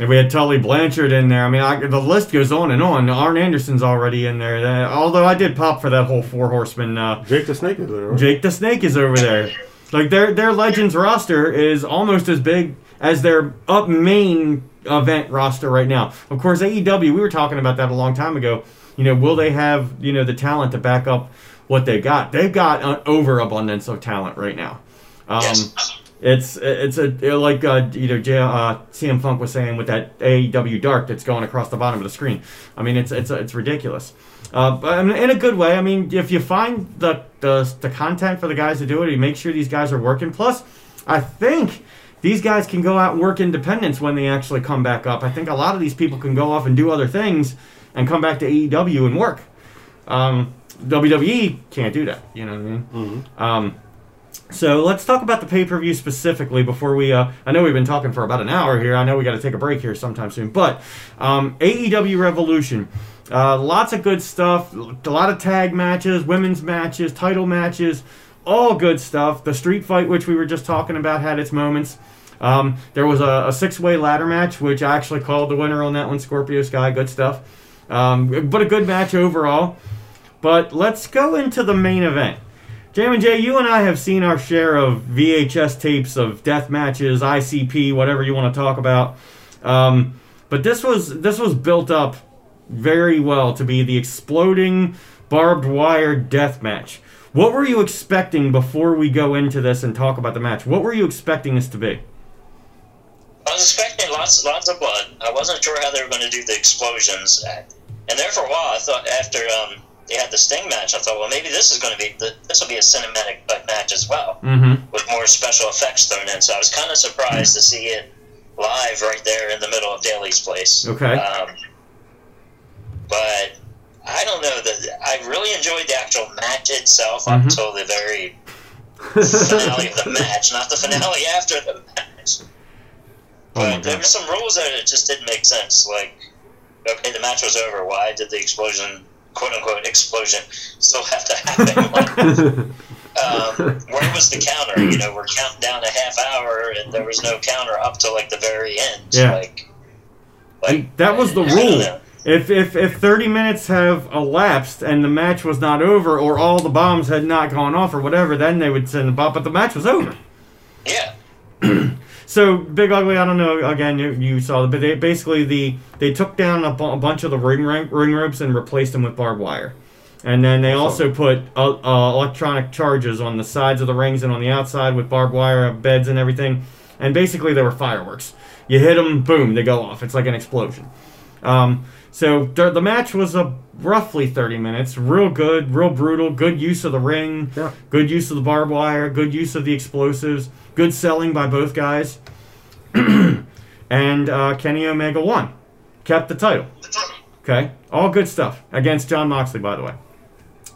If we had Tully Blanchard in there, I mean, the list goes on and on. Arn Anderson's already in there. Although I did pop for that whole Four Horsemen. Jake the Snake is there. Right? Jake the Snake is over there. Like, their Legends roster is almost as big as their up main event roster right now. Of course, AEW, we were talking about that a long time ago. You know, will they have, you know, the talent to back up what they got? They've got an overabundance of talent right now. Yes. It's like you know, CM Funk was saying with that AEW Dark that's going across the bottom of the screen. I mean, it's ridiculous, but in a good way. I mean, if you find the content for the guys to do it, you make sure these guys are working. Plus, I think these guys can go out and work independence when they actually come back up. I think a lot of these people can go off and do other things and come back to AEW and work. WWE can't do that. You know what I mean? Mm-hmm. So let's talk about the pay-per-view specifically before we... I know we've been talking for about an hour here. I know we got to take a break here sometime soon. But AEW Revolution. Lots of good stuff. A lot of tag matches, women's matches, title matches. All good stuff. The street fight, which we were just talking about, had its moments. There was a six-way ladder match, which I actually called the winner on that one, Scorpio Sky. Good stuff. But a good match overall. But let's go into the main event. Jammin' Jay, you and I have seen our share of VHS tapes of death matches, ICP, whatever you want to talk about. But this was built up very well to be the exploding barbed wire death match. What were you expecting before we go into this and talk about the match? What were you expecting this to be? I was expecting lots of blood. I wasn't sure how they were going to do the explosions, and there for a while I thought after they had the Sting match, I thought, well, maybe this will be a cinematic match as well, mm-hmm. with more special effects thrown in. So I was kind of surprised to see it live right there in the middle of Daly's place. Okay, but I don't know that I really enjoyed the actual match itself mm-hmm. until the very finale of the match, not the finale after the match. But there were some rules there that just didn't make sense. Like, okay, the match was over. Why did the explosion? Quote-unquote explosion still have to happen. Like, where was the counter? You know, we're counting down a half hour, and there was no counter up to like the very end. Yeah, like that was the rule. If 30 minutes have elapsed and the match was not over, or all the bombs had not gone off, or whatever, then they would send the bomb. But the match was over. Yeah. So, Big Ugly, I don't know, again, you saw it, but they basically they took down a bunch of the ring ropes and replaced them with barbed wire. And then they also put electronic charges on the sides of the rings and on the outside with barbed wire beds and everything. And basically they were fireworks. You hit them, boom, they go off. It's like an explosion. So, the match was roughly 30 minutes. Real good, real brutal, good use of the ring, yeah. good use of the barbed wire, good use of the explosives. Good selling by both guys. And Kenny Omega won. Kept the title. Okay? All good stuff. Against Jon Moxley, by the way.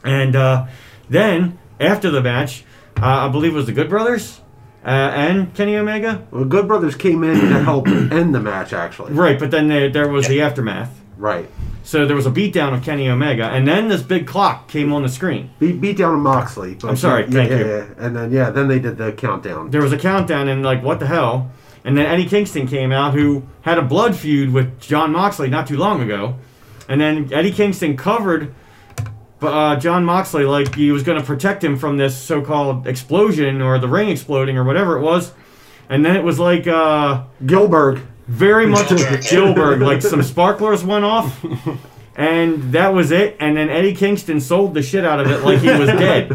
And then, after the match, I believe it was the Good Brothers and Kenny Omega. Well, the Good Brothers came in to help end the match, actually. Right, but then there was the aftermath. Right. So there was a beatdown of Kenny Omega, and then this big clock came on the screen. Beatdown of Moxley. I'm sorry, thank you. Yeah. And then, then they did the countdown. There was a countdown, and like, what the hell? And then Eddie Kingston came out, who had a blood feud with Jon Moxley not too long ago. And then Eddie Kingston covered Jon Moxley like he was going to protect him from this so-called explosion or the ring exploding or whatever it was. And then it was like... Gilbert. Very much as Gilbert, like some sparklers went off, and that was it. And then Eddie Kingston sold the shit out of it like he was dead.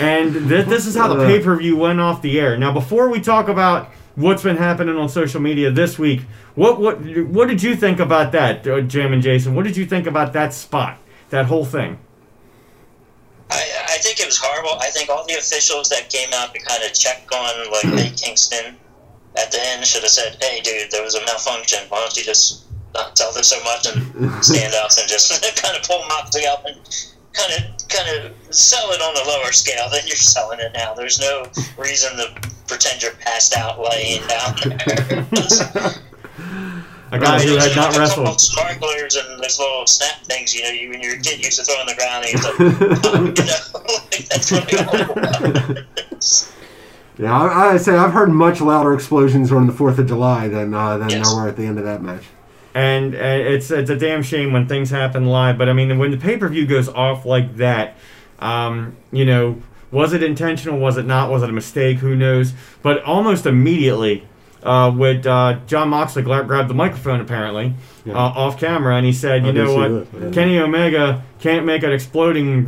And this is how the pay-per-view went off the air. Now, before we talk about what's been happening on social media this week, what did you think about that, Jammin' Jason? What did you think about that spot, that whole thing? I think it was horrible. I think all the officials that came out to kind of check on like Eddie Kingston. At the end, should have said, "Hey, dude, there was a malfunction. Why don't you just not tell them so much and stand up and just kind of pull Moxley up and kind of sell it on a lower scale than you're selling it now. There's no reason to pretend you're passed out laying down there." A guy who had not wrestled. There's sparklers and those little snap things, you know, when you're a kid used to throw on the ground. And he's like, like, that's really horrible. Yeah, I say I've heard much louder explosions on the 4th of July than there were at the end of that match. And it's a damn shame when things happen live. But, I mean, when the pay-per-view goes off like that, you know, was it intentional? Was it not? Was it a mistake? Who knows? But almost immediately, Jon Moxley grabbed the microphone, apparently, off camera, and he said, you know what, Kenny Omega can't make an exploding,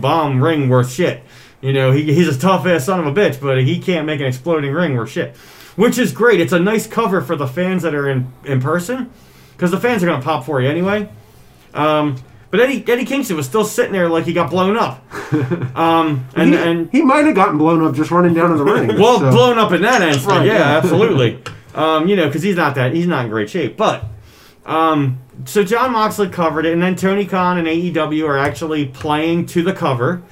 bomb ring worth shit. You know, he's a tough-ass son of a bitch, but he can't make an exploding ring or shit. Which is great. It's a nice cover for the fans that are in person, because the fans are going to pop for you anyway. But Eddie Kingston was still sitting there like he got blown up. He might have gotten blown up just running down to the ring. Well, so. Blown up in that end. Right, yeah, absolutely. Because he's not in great shape. But, so Jon Moxley covered it, and then Tony Khan and AEW are actually playing to the cover.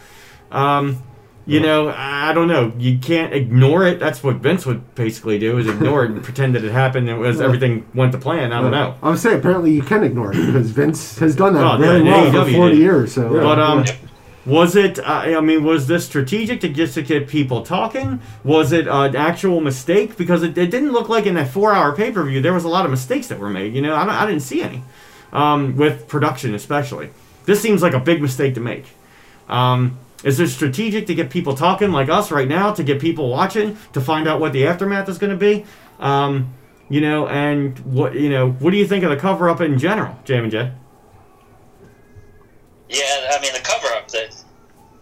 I don't know. You can't ignore it. That's what Vince would basically do, is ignore it and pretend that it happened and everything went to plan. I don't know. I would say apparently you can ignore it because Vince has done that well for 40 years. So. But was it, was this strategic to just to get people talking? Was it an actual mistake? Because it didn't look like in that 4-hour pay-per-view there was a lot of mistakes that were made. I didn't see any, with production especially. This seems like a big mistake to make. Is it strategic to get people talking like us right now, to get people watching, to find out what the aftermath is going to be? And what do you think of the cover-up in general, Jammin' Jay? Yeah, the cover-up, that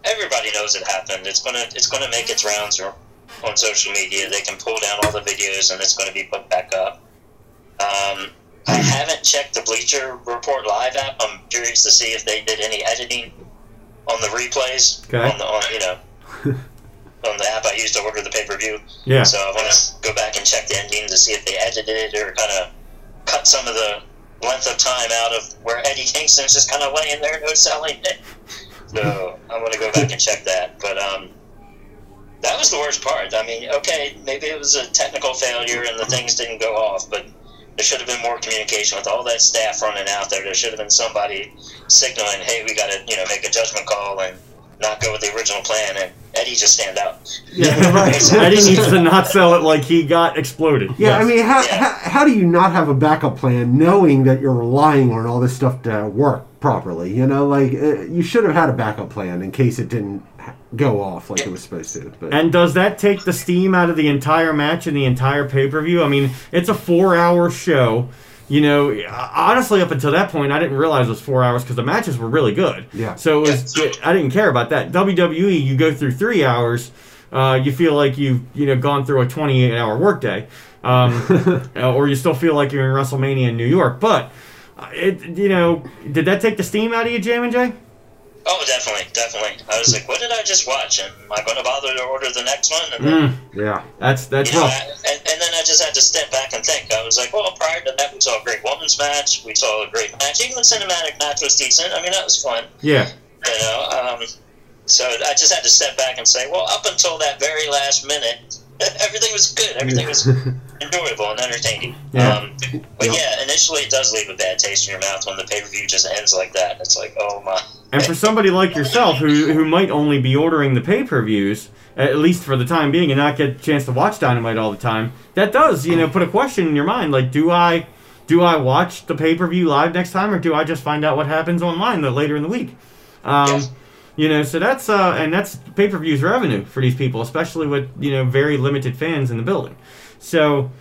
everybody knows it happened. It's gonna make its rounds on social media. They can pull down all the videos, and it's going to be put back up. I haven't checked the Bleacher Report Live app. I'm curious to see if they did any editing on the replays, on the app I used to order the pay-per-view. Yeah. So I want to go back and check the ending to see if they edited it or kind of cut some of the length of time out of where Eddie Kingston's just kind of laying there, no selling it. So I want to go back and check that. But that was the worst part. Maybe it was a technical failure and the things didn't go off, but there should have been more communication with all that staff running out there. There should have been somebody signaling, "Hey, we got to, make a judgment call and not go with the original plan." And Eddie just stand out. Yeah, right. Eddie needs to not sell it like he got exploded. Yeah, yes. How do you not have a backup plan knowing that you're relying on all this stuff to work properly? You should have had a backup plan in case it didn't go off like it was supposed to. But. And does that take the steam out of the entire match and the entire pay-per-view? It's a 4-hour show. Honestly, up until that point, I didn't realize it was 4 hours because the matches were really good. Yeah. So I didn't care about that. WWE, you go through 3 hours, you feel like you've gone through a 28-hour workday, or you still feel like you're in WrestleMania in New York. But did that take the steam out of you, Jammin' Jay? Oh, definitely. I was like, what did I just watch? And am I going to bother to order the next one? And then, that's rough. And then I just had to step back and think. I was like, well, prior to that, we saw a great women's match. We saw a great match. Even the cinematic match was decent. That was fun. Yeah. So I just had to step back and say, well, up until that very last minute, everything was good. Everything was enjoyable and entertaining. Yeah. Initially it does leave a bad taste in your mouth when the pay-per-view just ends like that. It's like, oh, my. And for somebody like yourself who might only be ordering the pay-per-views, at least for the time being, and not get a chance to watch Dynamite all the time, that does, put a question in your mind. Like, do I watch the pay-per-view live next time, or do I just find out what happens online later in the week? So that's pay-per-view's revenue for these people, especially with, very limited fans in the building. So,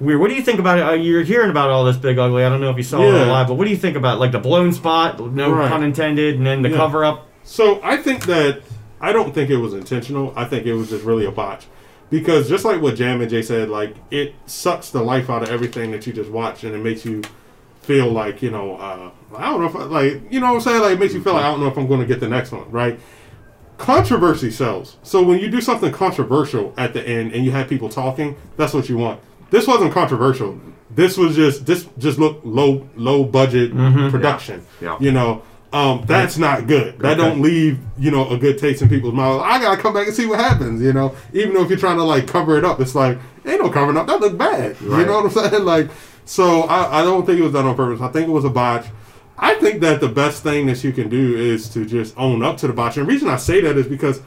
weird. What do you think about it? You're hearing about all this Big Ugly. I don't know if you saw it live, but what do you think about the blown spot, pun intended, and then the cover up? So I don't think it was intentional. I think it was just really a botch, because just like what Jammin' Jay said, it sucks the life out of everything that you just watch, and it makes you feel like I don't know if it makes you feel like I don't know if I'm going to get the next one, right? Controversy sells. So when you do something controversial at the end and you have people talking, that's what you want. This wasn't controversial. This was just looked low budget production. Yeah. That's not good. That don't leave a good taste in people's mouths. I gotta come back and see what happens. Even though if you're trying to cover it up, it's like ain't no covering up. That looked bad. Right. You know what I'm saying? So I don't think it was done on purpose. I think it was a botch. I think that the best thing that you can do is to just own up to the botch. And the reason I say that is because,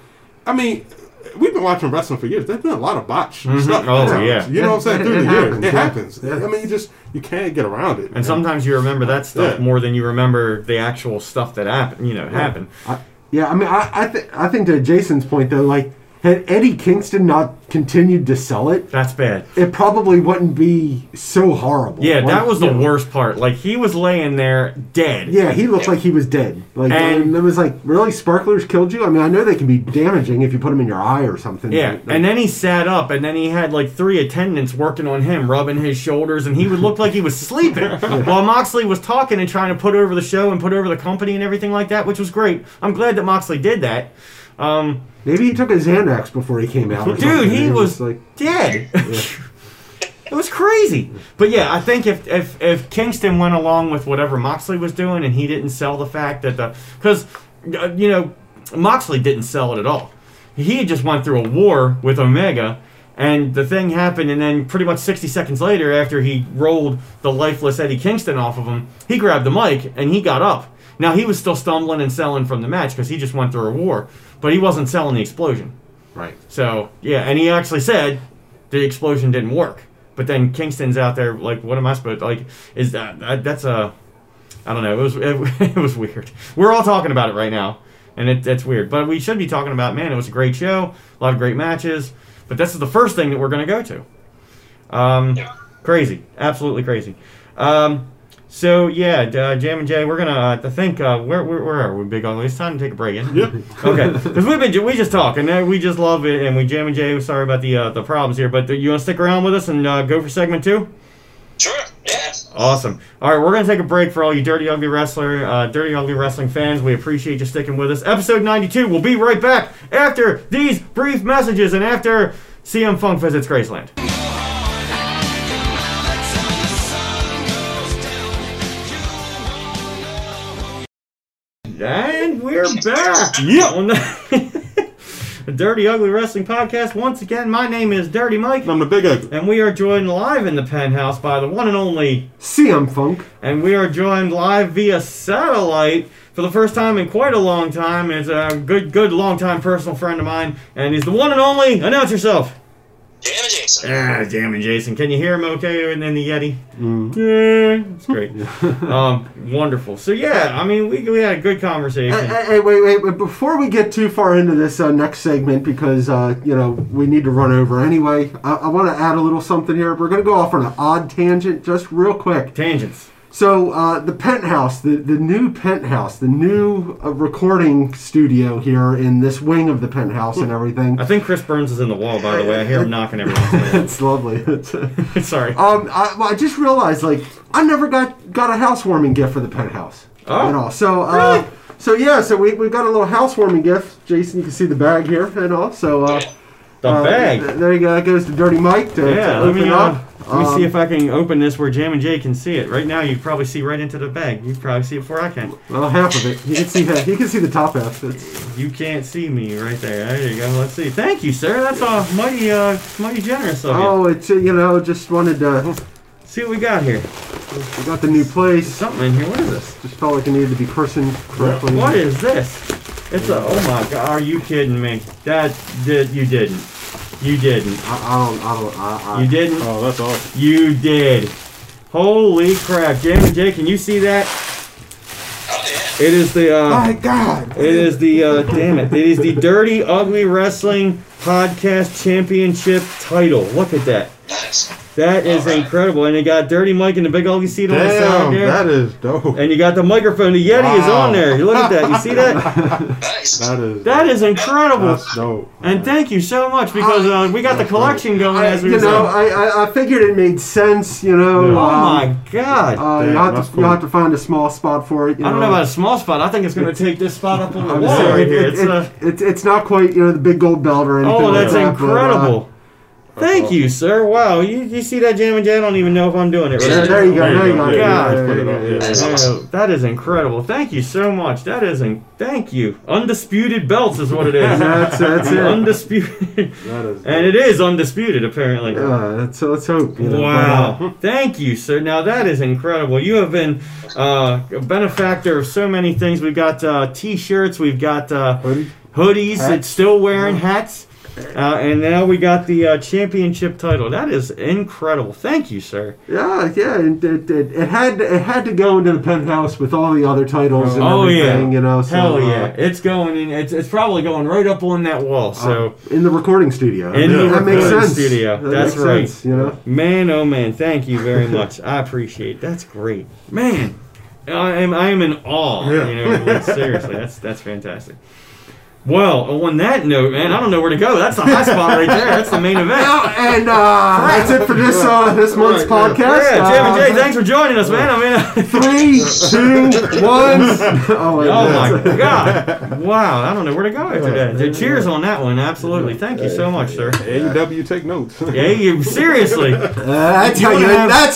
we've been watching wrestling for years. There's been a lot of botch stuff. Oh, yeah. You know what I'm saying? Through the years. It happens. Yeah. You can't get around it. And sometimes you remember that stuff more than you remember the actual stuff that happened. I think to Jason's point, though, Had Eddie Kingston not continued to sell it, that's bad. It probably wouldn't be so horrible. Yeah, like, that was the worst part. Like, he was laying there dead. Yeah, he looked like he was dead. Like, and it was like, really? Sparklers killed you? I mean, I know they can be damaging if you put them in your eye or something. Yeah, like, and then he sat up, and then he had like three attendants working on him, rubbing his shoulders, and he would look like he was sleeping while Moxley was talking and trying to put over the show and put over the company and everything like that, which was great. I'm glad that Moxley did that. Maybe he took a Xanax before he came out. Dude, he was like dead. Yeah. It was crazy. But yeah, I think if Kingston went along with whatever Moxley was doing and he didn't sell the fact that the... Because, you know, Moxley didn't sell it at all. He just went through a war with Omega, and the thing happened, and then pretty much 60 seconds later, after he rolled the lifeless Eddie Kingston off of him, he grabbed the mic and he got up. Now, he was still stumbling and selling from the match because he just went through a war. But he wasn't selling the explosion. Right. So, yeah, and he actually said the explosion didn't work. But then Kingston's out there like, what am I supposed to, like, is that, that's a, I don't know, it was weird. We're all talking about it right now, and it's weird. But we should be talking about, man, it was a great show, a lot of great matches. But this is the first thing that we're going to go to. Crazy. Absolutely crazy. So, yeah, Jam and Jay, we're going to think, where are we, Big Ugly? It's time to take a break. Yep. Okay. Because we just talk, and we just love it, and we Jam and Jay. We're sorry about the problems here, but you want to stick around with us and go for segment two? Sure, yeah. Awesome. All right, we're going to take a break for all you Dirty Ugly Wrestler, Dirty Ugly Wrestling fans. We appreciate you sticking with us. Episode 92, we'll be right back after these brief messages and after CM Funk visits Graceland. And we're back. Yeah. On the Dirty Ugly Wrestling Podcast. Once again, my name is Dirty Mike. I'm the Big Ugly. And we are joined live in the penthouse by the one and only CM Funk. And we are joined live via satellite for the first time in quite a long time. It's a good long-time personal friend of mine. And he's the one and only. Announce yourself. Jammin' Jason. Jammin' Jason. Can you hear him okay in the Yeti? Yeah. It's great. Wonderful. So, yeah, I mean, we had a good conversation. Hey, wait. Before we get too far into this next segment, because, you know, we need to run over anyway, I want to add a little something here. We're going to go off on an odd tangent just real quick. Tangents. So, the penthouse, the new penthouse, the new recording studio here in this wing of the penthouse and everything. I think Chris Burns is in the wall, by the way. I hear him knocking every once in a while. It's lovely. Sorry. I just realized, like, I never got a housewarming gift for the penthouse at all. So, really? So yeah, so we got a little housewarming gift. Jason, you can see the bag here and all. So, the bag. There you go. That goes to Dirty Mike to open up. Let me see if I can open this where Jam and Jay can see it. Right now, you probably see right into the bag. You probably see it before I can. Well, half of it. You can see that. You can see the top half. You can't see me right there. There you go. Let's see. Thank you, sir. That's mighty generous of you. Oh, it's you know, just wanted to see what we got here. We got the new place. There's something in here. What is this? Just felt like it needed to be christened correctly. What is this? It's a. Oh my God! Are you kidding me? You didn't. You didn't. I don't. You didn't? Oh, that's awesome. You did. Holy crap. Jammin' Jay, can you see that? Oh, yeah. It is the... my God. It is the... damn it. It is the Dirty Ugly Wrestling Podcast Championship title. Look at that. Nice. That is incredible. And you got Dirty Mike and the Big Ugly seat on the side there. That is dope. And you got the microphone. The Yeti is on there. You look at that. You see that? Nice. That is incredible. That's dope. And thank you so much because we got the collection going as we were saying. I figured it made sense, you know. Yeah. Oh, my God. You'll have to find a small spot for it. You know. I don't know about a small spot. I think it's going to take this spot up on the wall right here. It's not quite, you know, the big gold belt or anything. Oh, that's incredible. But, thank you, sir. Wow, you see that, Jam and Jay? I don't even know if I'm doing it right. There you go. God, that is incredible. Thank you so much. That is thank you. Undisputed belts is what it is. That's it. Undisputed. And it is undisputed, apparently. So let's hope. You know, wow. Thank you, sir. Now that is incredible. You have been a benefactor of so many things. We've got T-shirts. We've got hoodies. Hats. It's still wearing hats. And now we got the championship title. That is incredible. Thank you, sir. Yeah. It had to go into the penthouse with all the other titles and everything. Yeah. You know, so, it's going in. It's probably going right up on that wall. So in the recording studio. That makes sense. That's right. Sense, you know, man. Oh man. Thank you very much. I appreciate it. That's great, man. I am in awe. Yeah. You know, like, seriously, that's fantastic. Well, on that note, man, I don't know where to go. That's the high spot right there. That's the main event. And that's it for this this month's podcast. Yeah, Jammin' Jay, thanks for joining us, man. I mean, 3, 2, 1. Oh my God! Wow, I don't know where to go after that. Dude, cheers on that one, absolutely. Thank you so much, sir. AEW, take notes. AEW, seriously. That's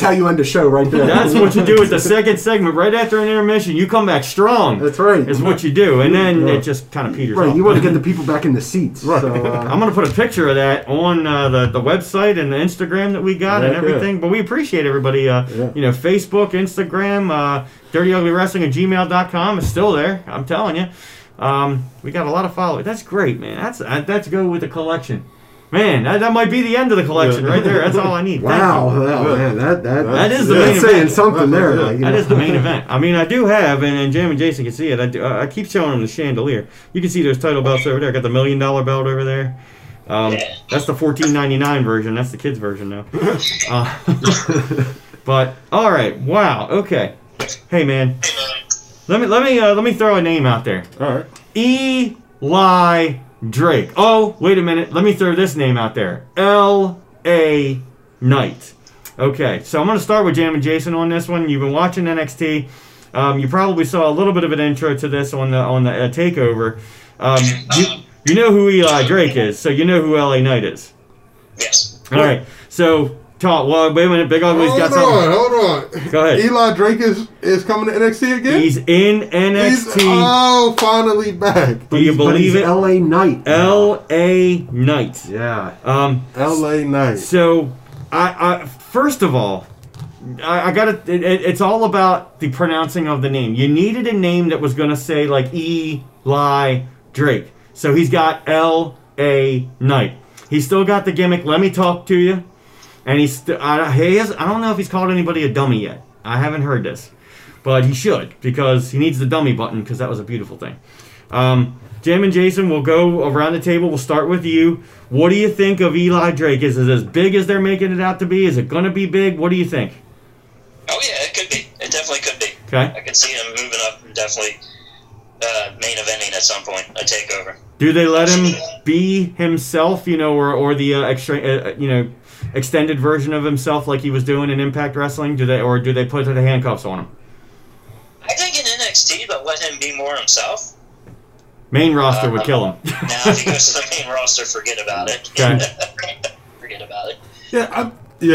how you end a show, right there. That's what you do with the second segment, right after an intermission. You come back strong. That's right. Is what you do, and then it just kind of peters out. You want to get the people back in the seats. Right. So, I'm going to put a picture of that on the website and the Instagram that we got and everything. But we appreciate everybody. You know, Facebook, Instagram, dirtyuglywrestling@gmail.com is still there. I'm telling you. We got a lot of followers. That's great, man. That's go with the collection. Man, that might be the end of the collection right there. That's all I need. Wow. Man, that is the main event. Saying something there. Like, that is the main event. I mean, I do have, and Jammin' Jason can see it, I keep showing them the chandelier. You can see those title belts over there. I got the $1 million belt over there. That's the $14.99 version. That's the kids' version now. But, all right. Wow. Okay. Hey, man. Let me throw a name out there. All right. Eli Drake. Oh, wait a minute. Let me throw this name out there. L.A. Knight. Okay, so I'm going to start with Jammin' Jason on this one. You've been watching NXT. You probably saw a little bit of an intro to this on the takeover. You know who Eli Drake is, so you know who L.A. Knight is. Yes. All right, so... wait a minute, Big Ugly's got something. Hold on. Go ahead. Eli Drake is coming to NXT again? He's in NXT. Finally back. Do you believe it? L.A. Knight. L.A. Knight. Yeah. L.A. Knight. So, I first of all, I got to... It's all about the pronouncing of the name. You needed a name that was going to say, like, Eli Drake. So, he's got L.A. Knight. He's still got the gimmick, let me talk to you. And I don't know if he's called anybody a dummy yet. I haven't heard this. But he should, because he needs the dummy button, because that was a beautiful thing. Jammin' Jason, we'll go around the table. We'll start with you. What do you think of Eli Drake? Is it as big as they're making it out to be? Is it going to be big? What do you think? Oh, yeah, it could be. It definitely could be. Okay. I could see him moving up and definitely main eventing at some point, a takeover. Do they let him be himself, you know, or the extended version of himself like he was doing in Impact Wrestling? Do they put the handcuffs on him? I think in NXT, but let him be more himself. Main roster would kill him. Now if he goes to the main roster, forget about it. Forget about it. Yeah.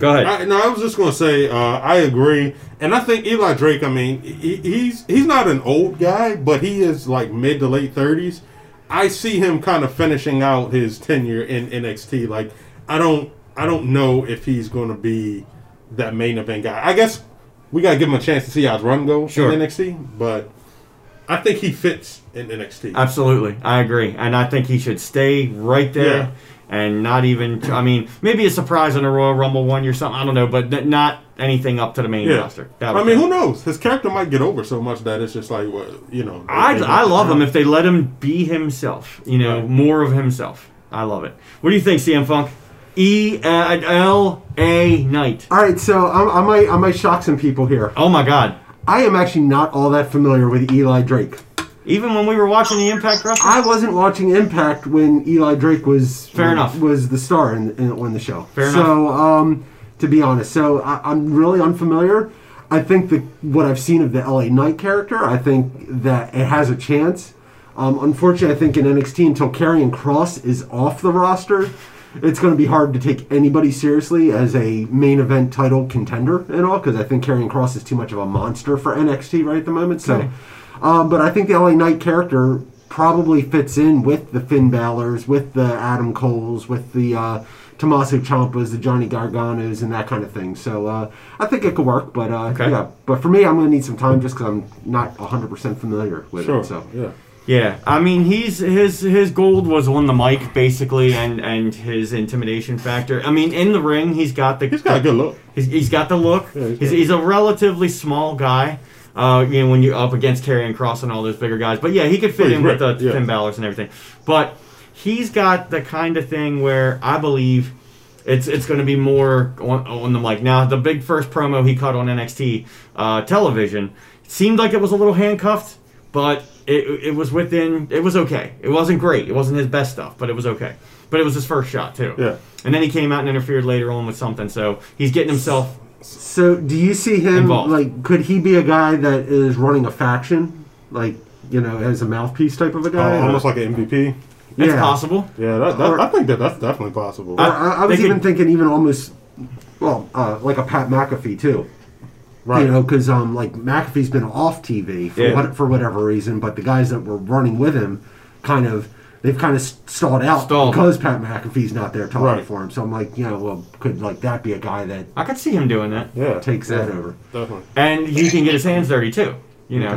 Go ahead. I was just going to say I agree. And I think Eli Drake, I mean, he's not an old guy, but he is like mid to late 30s. I see him kind of finishing out his tenure in NXT. Like, I don't know if he's going to be that main event guy. I guess we got to give him a chance to see how his run goes in NXT, but I think he fits in NXT. Absolutely. I agree. And I think he should stay right there and not even, I mean, maybe a surprise in a Royal Rumble one or something. I don't know, but not anything up to the main roster. I mean, who knows? His character might get over so much that it's just like, well, you know. I love him if they let him be himself, you know, more of himself. I love it. What do you think, CM Funk? L.A. Knight. All right, so I might shock some people here. Oh, my God. I am actually not all that familiar with Eli Drake. Even when we were watching the Impact Wrestling? I wasn't watching Impact when Eli Drake was the star on the show. Fair enough. To be honest. So I'm really unfamiliar. I think that what I've seen of the L.A. Knight character, I think that it has a chance. Unfortunately, I think in NXT, until Karrion Kross is off the roster... It's going to be hard to take anybody seriously as a main event title contender and all, because I think Karrion Kross is too much of a monster for NXT right at the moment. So, but I think the L.A. Knight character probably fits in with the Finn Balors, with the Adam Coles, with the Tommaso Ciampas, the Johnny Garganos, and that kind of thing. So I think it could work, but but for me, I'm going to need some time just because I'm not 100% familiar with it. So. Yeah. Yeah, I mean, his gold was on the mic basically, and his intimidation factor. I mean, in the ring, he's got a good look. He's got the look. Yeah, he's a relatively small guy. You know, when you're up against Karrion Kross and all those bigger guys, but yeah, he could fit in with the Finn Balor's and everything. But he's got the kind of thing where I believe it's going to be more on the mic. Now, the big first promo he cut on NXT television seemed like it was a little handcuffed, but it was within. It was okay. It wasn't great. It wasn't his best stuff, but it was okay. But it was his first shot too. Yeah. And then he came out and interfered later on with something. So he's getting himself. So do you see him involved. Like? Could he be a guy that is running a faction, like as a mouthpiece type of a guy, almost like an MVP? It's possible. Yeah, I think that's definitely possible. I was even thinking almost, like a Pat McAfee too. Right. You know, because like McAfee's been off TV for whatever reason, but the guys that were running with him, they've kind of stalled out because Pat McAfee's not there talking for him. So I'm like, could that be a guy that I could see him doing that? Yeah, takes that over definitely, and he can get his hands dirty too.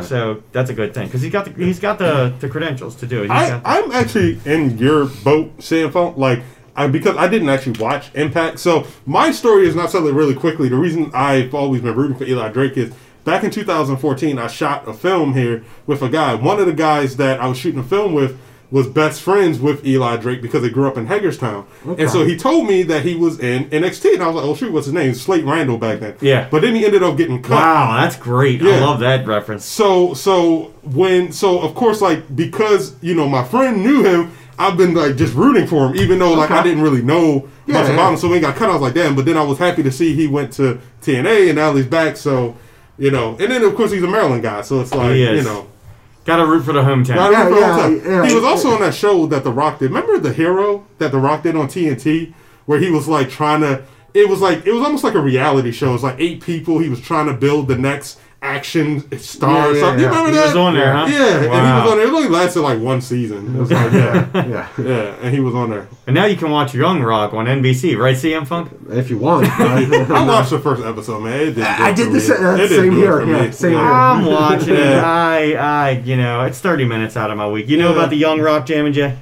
So that's a good thing because he's got the credentials to do it. I'm actually in your boat, CM Funk, because I didn't actually watch Impact, so my story is not something really quickly. The reason I've always been rooting for Eli Drake is back in 2014, I shot a film here with a guy. One of the guys that I was shooting a film with was best friends with Eli Drake because they grew up in Hagerstown. Okay. And so he told me that he was in NXT, and I was like, oh, shoot, what's his name? Slate Randall back then. Yeah. But then he ended up getting cut. Wow, that's great. Yeah. I love that reference. So of course, because, my friend knew him, I've been just rooting for him, even though I didn't really know much about him. So when he got cut, I was like, damn. But then I was happy to see he went to TNA and now he's back. So and then of course he's a Maryland guy, so it's like got to root for the hometown. He was also on that show that The Rock did. Remember The Hero that The Rock did on TNT, where he was trying to. It was almost like a reality show. It was 8 people. He was trying to build the next action star or something. You remember that? He was on there, huh? Yeah, wow. And he was on there. It only lasted 1 season. It was and he was on there. And now you can watch Young Rock on NBC, right, CM Funk? If you want. I watched the first episode, man. Same here. I'm watching it. It's 30 minutes out of my week. You know about the Young Rock, Jammin' Jay?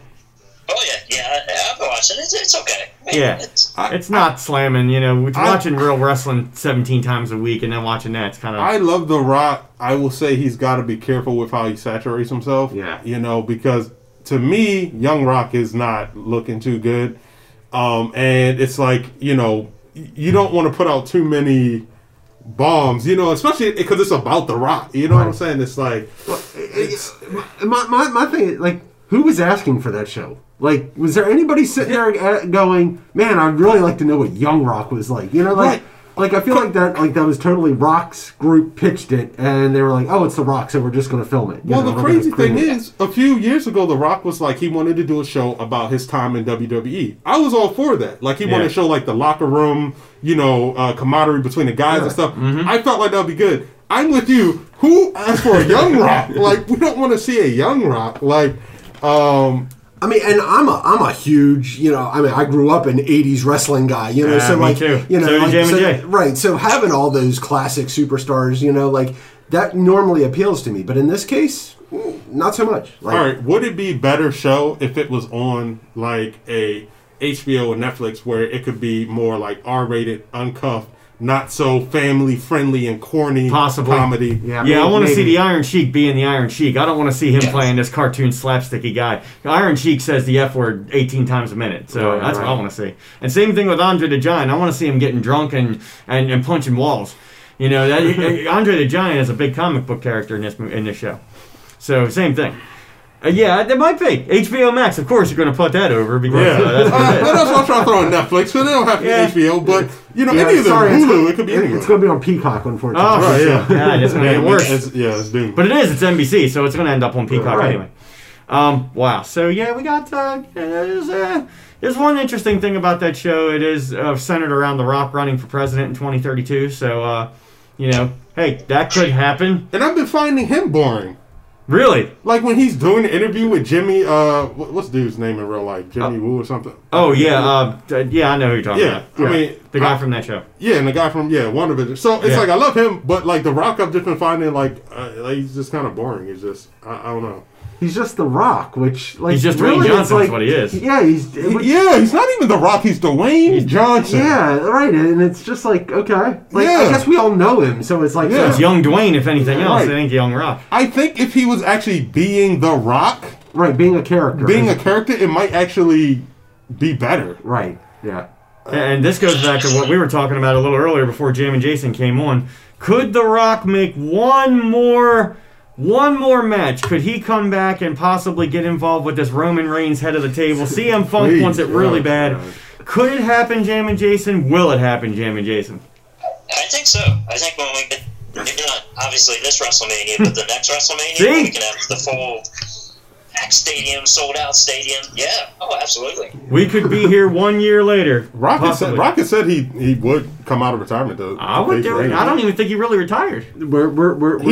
Oh, yeah, I've been watching it. It's okay. Yeah, it's not slamming, watching real wrestling 17 times a week and then watching that, it's kind of... I love The Rock. I will say he's got to be careful with how he saturates himself, because to me, Young Rock is not looking too good. And it's you don't want to put out too many bombs, especially because it's about The Rock, what I'm saying? It's like... My thing, who was asking for that show? Was there anybody sitting there going, man, I'd really like to know what Young Rock was like? I feel that was totally Rock's group pitched it, and they were like, oh, it's The Rock, so we're just going to film it. The crazy thing is, a few years ago, The Rock was he wanted to do a show about his time in WWE. I was all for that. He wanted to show, the locker room, camaraderie between the guys and stuff. Mm-hmm. I felt like that would be good. I'm with you. Who asked for a Young Rock? We don't want to see a Young Rock. And I'm a huge, I grew up an 80s wrestling guy, so me too. Right, so having all those classic superstars, that normally appeals to me, but in this case, not so much. All right, would it be better show if it was on a HBO or Netflix where it could be more R-rated, uncuffed, not so family-friendly and corny comedy. I want to see the Iron Sheik being the Iron Sheik. I don't want to see him playing this cartoon slapsticky guy. Iron Sheik says the F word 18 times a minute, so that's what I want to see. And same thing with Andre the Giant. I want to see him getting drunk and punching walls. Andre the Giant is a big comic book character in this show. So same thing. It might be. HBO Max, of course, you're going to put that over. That's what I'm trying to throw on Netflix, so they don't have to be HBO, but, any of them, Hulu, it could be anywhere. It's going to be on Peacock, unfortunately. Oh, right, it's going to get worse. It's doomed. But it's NBC, so it's going to end up on Peacock anyway. Wow. So, we got... there's one interesting thing about that show. It is centered around The Rock running for president in 2032, so, hey, that could happen. And I've been finding him boring. Really? When he's doing the interview with Jimmy, what's the dude's name in real life? Jimmy Woo or something? Oh, yeah. I know who you're talking about. Yeah, the guy from that show. Yeah, and the guy from, WandaVision. So, it's I love him, but, The Rock, I've just been finding, he's just kind of boring. It's just, I don't know. He's just The Rock, which like he's just really Dwayne Johnson. Like, is what he is. Yeah, he's not even The Rock. He's Dwayne Johnson. Yeah, right. And it's just like okay, like I guess we all know him, so it's like so it's young Dwayne. If anything else, it ain't young Rock. I think if he was actually being The Rock, right, being a character, it might actually be better. Right. Yeah. And this goes back to what we were talking about a little earlier before Jammin' Jason came on. Could The Rock make one more match? Could he come back and possibly get involved with this Roman Reigns head of the table? CM Funk wants it really bad. Could it happen, Jammin' Jason? Will it happen, Jammin' Jason? I think so. I think when we get, maybe not obviously this WrestleMania, but the next WrestleMania, we can have the full stadium, sold out stadium. Yeah, oh, absolutely. We could be here 1 year later. Rocket said he would come out of retirement though. I don't even think he really retired. He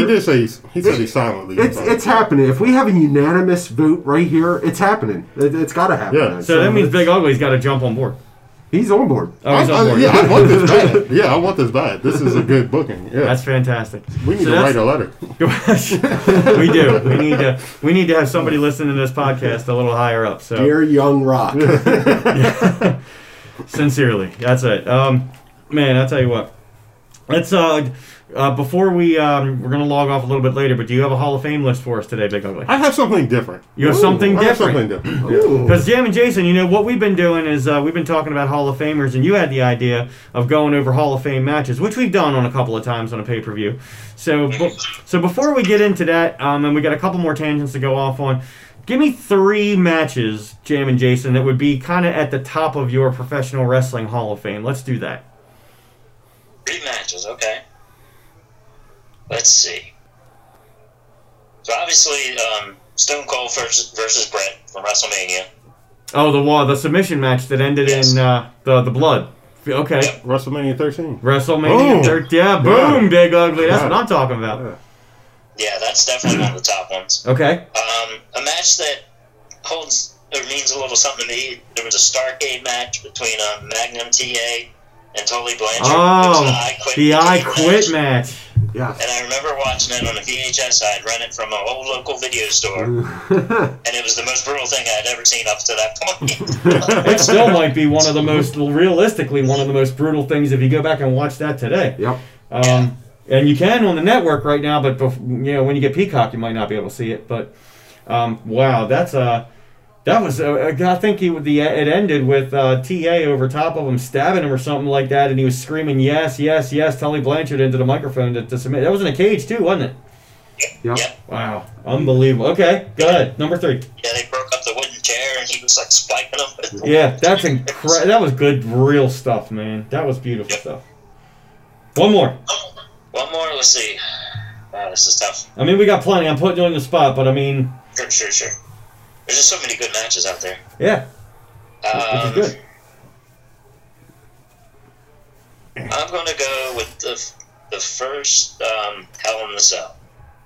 did say he said he silently. It's happening. If we have a unanimous vote right here, it's happening. It's got to happen. Yeah. So that means Big Ugly's got to jump on board. He's on board. Oh, he's on board. Yeah, I want this bad. Yeah, I want this bad. This is a good booking. Yeah, that's fantastic. We need to write a letter. We do. We need to have somebody listen to this podcast a little higher up. So, dear young Rock. Yeah. Sincerely, that's it. Man, I'll tell you what. Let's before we we're gonna log off a little bit later, but do you have a Hall of Fame list for us today, Big Ugly? I have something different. You have something different. I have something different. Because Jammin' Jason, you know what we've been doing is we've been talking about Hall of Famers, and you had the idea of going over Hall of Fame matches, which we've done on a couple of times on a pay-per-view. So before we get into that, and we got a couple more tangents to go off on. Give me three matches, Jammin' Jason, that would be kind of at the top of your professional wrestling Hall of Fame. Let's do that. Three matches, okay. Let's see. So obviously, Stone Cold versus Brett from WrestleMania. Oh, the submission match that ended in the blood. Okay. Yep. WrestleMania 13. WrestleMania 13. Yeah, boom, Big Ugly. That's what I'm talking about. Yeah, that's definitely one of the top ones. Okay. A match that holds or means a little something to me. There was a Starcade match between Magnum TA and Tully Blanchard. Oh, the I Quit match. Yeah. And I remember watching it on a VHS. I'd rent it from an old local video store. And it was the most brutal thing I'd ever seen up to that point. It still might be realistically, one of the most brutal things if you go back and watch that today. Yep. And you can on the network right now, but when you get Peacock, you might not be able to see it. But wow, that's that was I think it ended with TA over top of him stabbing him or something like that, and he was screaming yes, yes, yes, Tully Blanchard into the microphone to submit. That was in a cage too, wasn't it? Yeah. Wow, unbelievable. Okay, go ahead. Number three. Yeah, they broke up the wooden chair and he was like spiking them. Yeah, that's incredible. That was good, real stuff, man. That was beautiful stuff. One more. Let's see. Wow, this is tough. I mean, we got plenty. I'm putting you on the spot, but I mean. Sure. There's just so many good matches out there. Yeah. Which is good. I'm going to go with the first Hell in the Cell.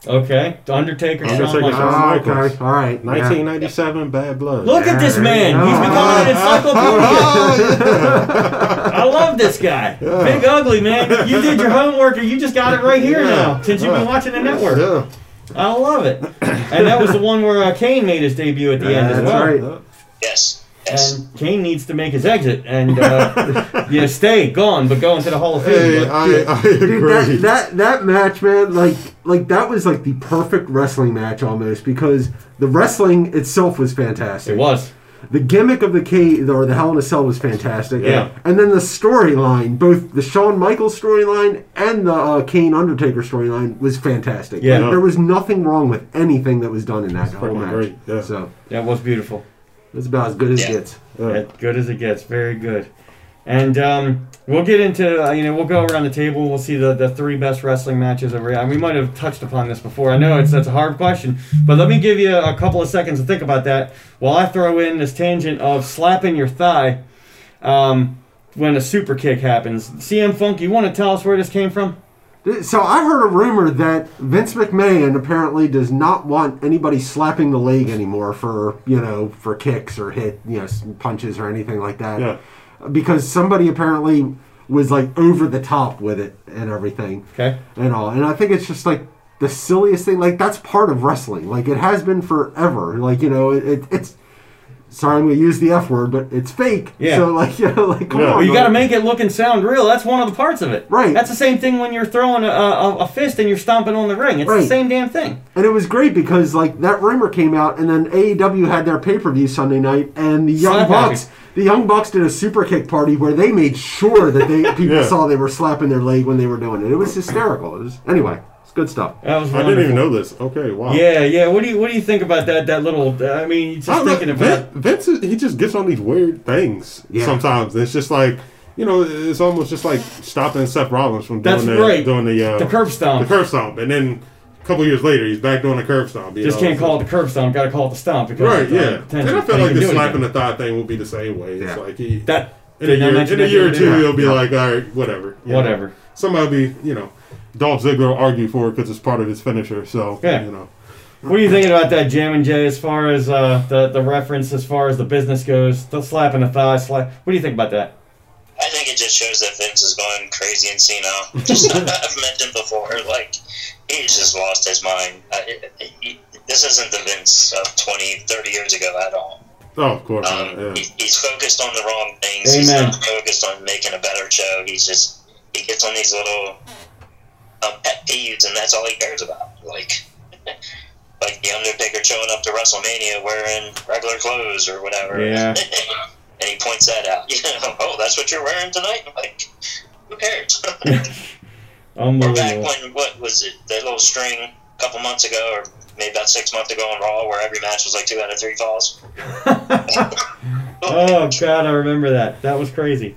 Okay. Undertaker. All right. 1997, Bad Blood. Look at this man. He's becoming an encyclopedia. I love this guy. Yeah. Big Ugly, man. You did your homework, or you just got it right here now since you've been watching the network. Yeah. I love it. And that was the one where Kane made his debut at the end as well. That's right. Yes. And Kane needs to make his exit and stay gone, but go into the Hall of Fame. Hey, I agree. That match, man, like that was like the perfect wrestling match almost, because the wrestling itself was fantastic. It was. The gimmick of the cage or the Hell in a Cell was fantastic. Yeah. And then the storyline, both the Shawn Michaels storyline and the Kane Undertaker storyline, was fantastic. Yeah. There was nothing wrong with anything that was done in that whole match. Great. Yeah. So that was beautiful. It's about as good as it gets. Yeah. Good as it gets. Very good. And we'll get into we'll go around the table and we'll see the three best wrestling matches over here. And we might have touched upon this before. I know that's a hard question, but let me give you a couple of seconds to think about that while I throw in this tangent of slapping your thigh when a super kick happens. CM Funk, you want to tell us where this came from? So I heard a rumor that Vince McMahon apparently does not want anybody slapping the leg anymore for kicks or hit, punches or anything like that. Yeah. Because somebody apparently was like over the top with it and everything, okay, and all, and I think it's just like the silliest thing. Like, that's part of wrestling. Like, it has been forever. Like, you know, it's... Sorry, I'm going to use the F word, but it's fake. Yeah. So, like, you know, like, come on. You got to make it look and sound real. That's one of the parts of it. Right. That's the same thing when you're throwing a fist and you're stomping on the ring. It's the same damn thing. And it was great because, like, that rumor came out, and then AEW had their pay-per-view Sunday night, and the Young Bucks... The Young Bucks did a super kick party where they made sure that people saw they were slapping their leg when they were doing it. It was hysterical. It was, anyway, it's good stuff. That was wonderful. I didn't even know this. Okay, wow. Yeah, yeah. What do you think about that little? I mean, just thinking about Vince. He just gets on these weird things sometimes. It's just like, you know, it's almost just like stopping Seth Rollins from doing the curb stomp. The curb stomp, and then. A couple years later, he's back doing the curb stomp. Can't call it the curb stomp. Got to call it the stomp. Because and I feel like the slapping the thigh thing will be the same way. It's like in a year or two, he'll be like, all right, whatever. Whatever. Somebody will be, you know, Dolph Ziggler will argue for it because it's part of his finisher. So, you know. What are you thinking about that, Jammin' Jay, as far as the reference, as far as the business goes, the slapping the thigh, what do you think about that? I think it just shows that Vince is going crazy and senile. Just I've mentioned before, like, he's just lost his mind. This isn't the Vince of 20, 30 years ago at all. Oh, of course not. He's focused on the wrong things. Amen. He's not focused on making a better show. He gets on these little pet peeves, and that's all he cares about. Like The Undertaker showing up to WrestleMania wearing regular clothes or whatever. Yeah. And he points that out. You know, oh, that's what you're wearing tonight? Like, who cares? Unbelievable. Or back when, what was it, that little string a couple months ago, or maybe about 6 months ago on Raw, where every match was like 2 out of 3 falls? Oh, God, I remember that. That was crazy.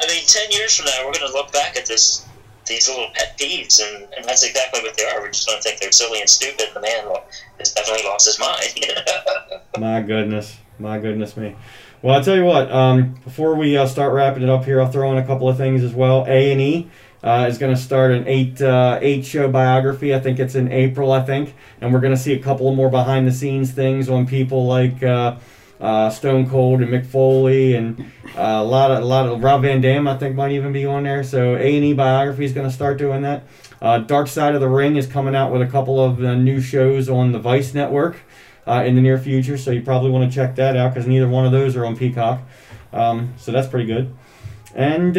I mean, 10 years from now, we're going to look back at these little pet peeves, and that's exactly what they are. We're just going to think they're silly and stupid. The man has definitely lost his mind. My goodness. My goodness me. Well, I'll tell you what, before we start wrapping it up here, I'll throw in a couple of things as well. A&E is going to start an 8-show biography. I think it's in April, And we're going to see a couple of more behind-the-scenes things on people like Stone Cold and Mick Foley and a lot of Rob Van Dam, I think, might even be on there. So A&E biography is going to start doing that. Dark Side of the Ring is coming out with a couple of new shows on the Vice Network. In the near future, so you probably want to check that out because neither one of those are on Peacock. So that's pretty good. And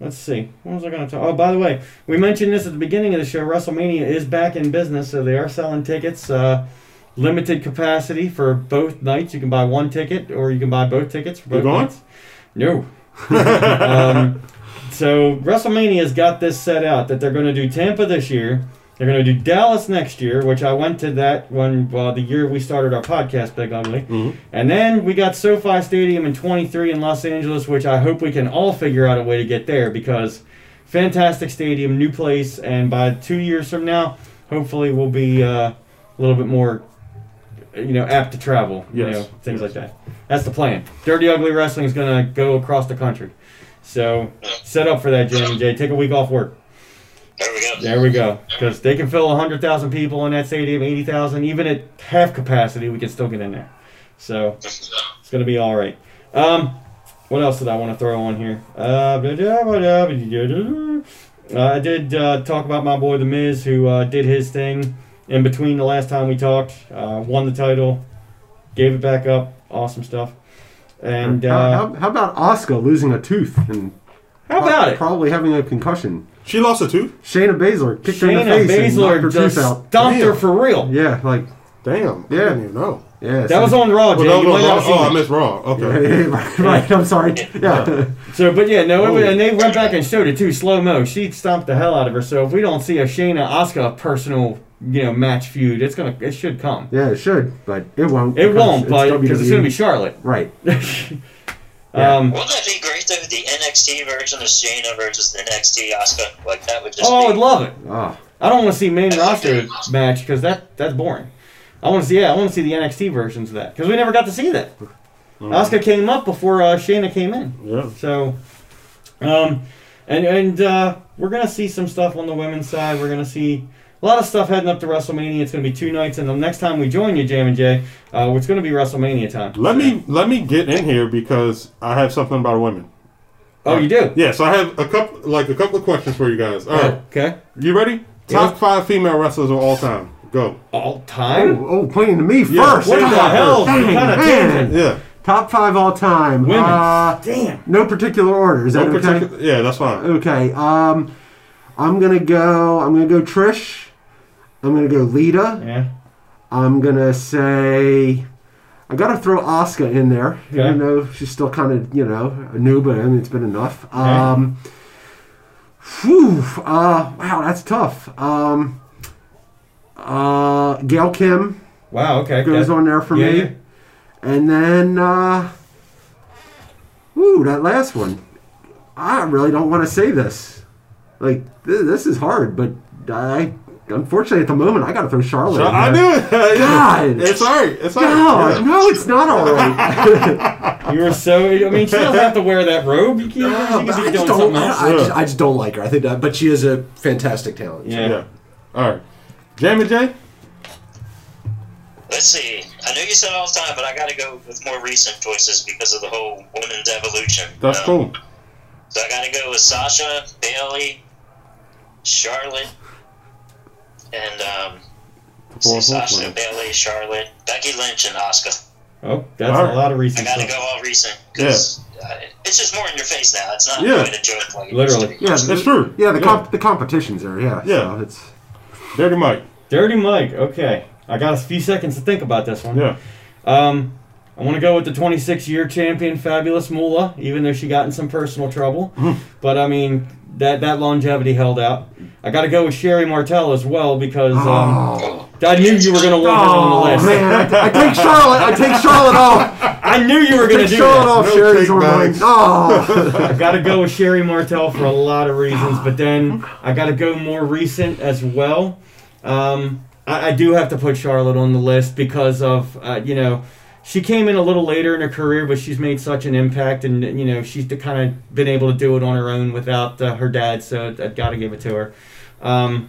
let's see. What was I going to talk? Oh, by the way, we mentioned this at the beginning of the show. WrestleMania is back in business, so they are selling tickets. Limited capacity for both nights. You can buy one ticket or you can buy both tickets for both nights. No. So WrestleMania's got this set out that they're going to do Tampa this year. They're going to do Dallas next year, which I went to that one the year we started our podcast, Big Ugly. Mm-hmm. And then we got SoFi Stadium in 23 in Los Angeles, which I hope we can all figure out a way to get there because fantastic stadium, new place, and by 2 years from now, hopefully we'll be a little bit more apt to travel, things like that. That's the plan. Dirty Ugly Wrestling is going to go across the country. So set up for that, J&J. Take a week off work. There we go. Because they can fill 100,000 people in that stadium, 80,000. Even at half capacity, we can still get in there. So it's going to be all right. What else did I want to throw on here? I did talk about my boy The Miz, who did his thing in between the last time we talked. Won the title. Gave it back up. Awesome stuff. And how about Asuka losing a tooth? And how about it? Probably having a concussion. She lost a tooth. Shayna Baszler kicked her in the face and knocked her tooth out. Stomped her for real. Yeah, like, damn. Yeah. I didn't even know. Yeah, that was on Raw, Jay. I missed Raw. Okay. Right. I'm sorry. Yeah. So, but yeah, no, and they went back and showed it too, slow-mo. She stomped the hell out of her. So if we don't see a Shayna-Asuka personal, match feud, it should come. Yeah, it should, but it won't. It won't, because it's going to be Charlotte. Right. Yeah. Wouldn't that be great though? The NXT version of Shayna versus the NXT Asuka, like that would just. I'd love it. Oh. I don't want to see main roster match because that's boring. I want to see the NXT versions of that because we never got to see that. Asuka came up before Shayna came in. Yeah. So, and we're gonna see some stuff on the women's side. We're gonna see a lot of stuff heading up to WrestleMania. It's going to be 2 nights, and the next time we join you, Jam and Jay, it's going to be WrestleMania time. Let me get in here because I have something about women. Oh, you do? Yeah, so I have a couple of questions for you guys. All right. Okay. You ready? Top five female wrestlers of all time. Go. All time? Oh, pointing to me first. What the hell? Dang, yeah. Top five all time. Women. Damn. No particular order. Is that okay? Yeah, that's fine. Okay. I'm gonna go Trish. I'm gonna go Lita. Yeah. I'm gonna say I gotta throw Asuka in there. Okay. Even though she's still kind of, a new, but I mean, it's been enough. Okay. Wow, that's tough. Gail Kim. Wow, okay. Goes on there for me. Yeah. And then, that last one. I really don't want to say this. Like, this is hard, but unfortunately, at the moment, I got to throw Charlotte in there. I knew it. God. It's all right. It's all right. No, it's not all right. You're so... I mean, she doesn't have to wear that robe. You can't... I just don't like her. I think that... But she is a fantastic talent. Yeah. All right. Jammin' Jay? Let's see. I know you said all the time, but I got to go with more recent choices because of the whole women's evolution. That's cool. So I got to go with Sasha, Bailey, Charlotte, and Sasha, Bailey, Charlotte, Becky Lynch, and Asuka. Oh, that's a lot of recent. I got to go all recent because it's just more in your face now. It's not really a joke. Like literally, it used to be. That's true. Yeah, the competition's there. Yeah. So it's Dirty Mike. Dirty Mike. Okay. I got a few seconds to think about this one. Yeah. I want to go with the 26-year champion, Fabulous Moolah, even though she got in some personal trouble. But, I mean, that longevity held out. I got to go with Sherry Martel as well because I knew you were going to want her on the list. Man, I take Charlotte off. I knew you were going to do that. Sherry's on I got to go with Sherry Martel for a lot of reasons, but then I got to go more recent as well. I do have to put Charlotte on the list because of, she came in a little later in her career, but she's made such an impact, and, she's kind of been able to do it on her own without her dad, so I've got to give it to her. Got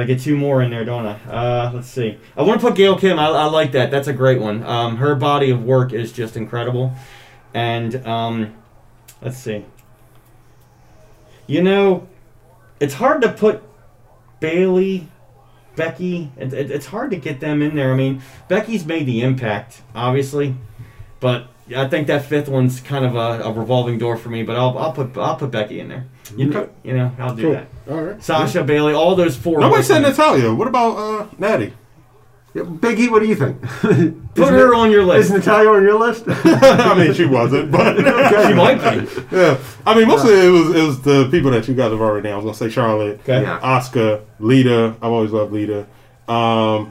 to get two more in there, don't I? Let's see. I want to put Gail Kim. I like that. That's a great one. Her body of work is just incredible. And, let's see. It's hard to put Bailey... Becky, it's hard to get them in there. I mean, Becky's made the impact, obviously, but I think that fifth one's kind of a revolving door for me. But I'll put Becky in there. I'll do that. All right. Sasha, Bailey, all those four. Nobody said Natalia. What about Natty? Yeah, Biggie, what do you think? Put her on your list. Is Natalia on your list? I mean, she wasn't, but she might be. Yeah, I mean, mostly it was the people that you guys have already named. I was gonna say Charlotte, Asuka, Lita. I've always loved Lita.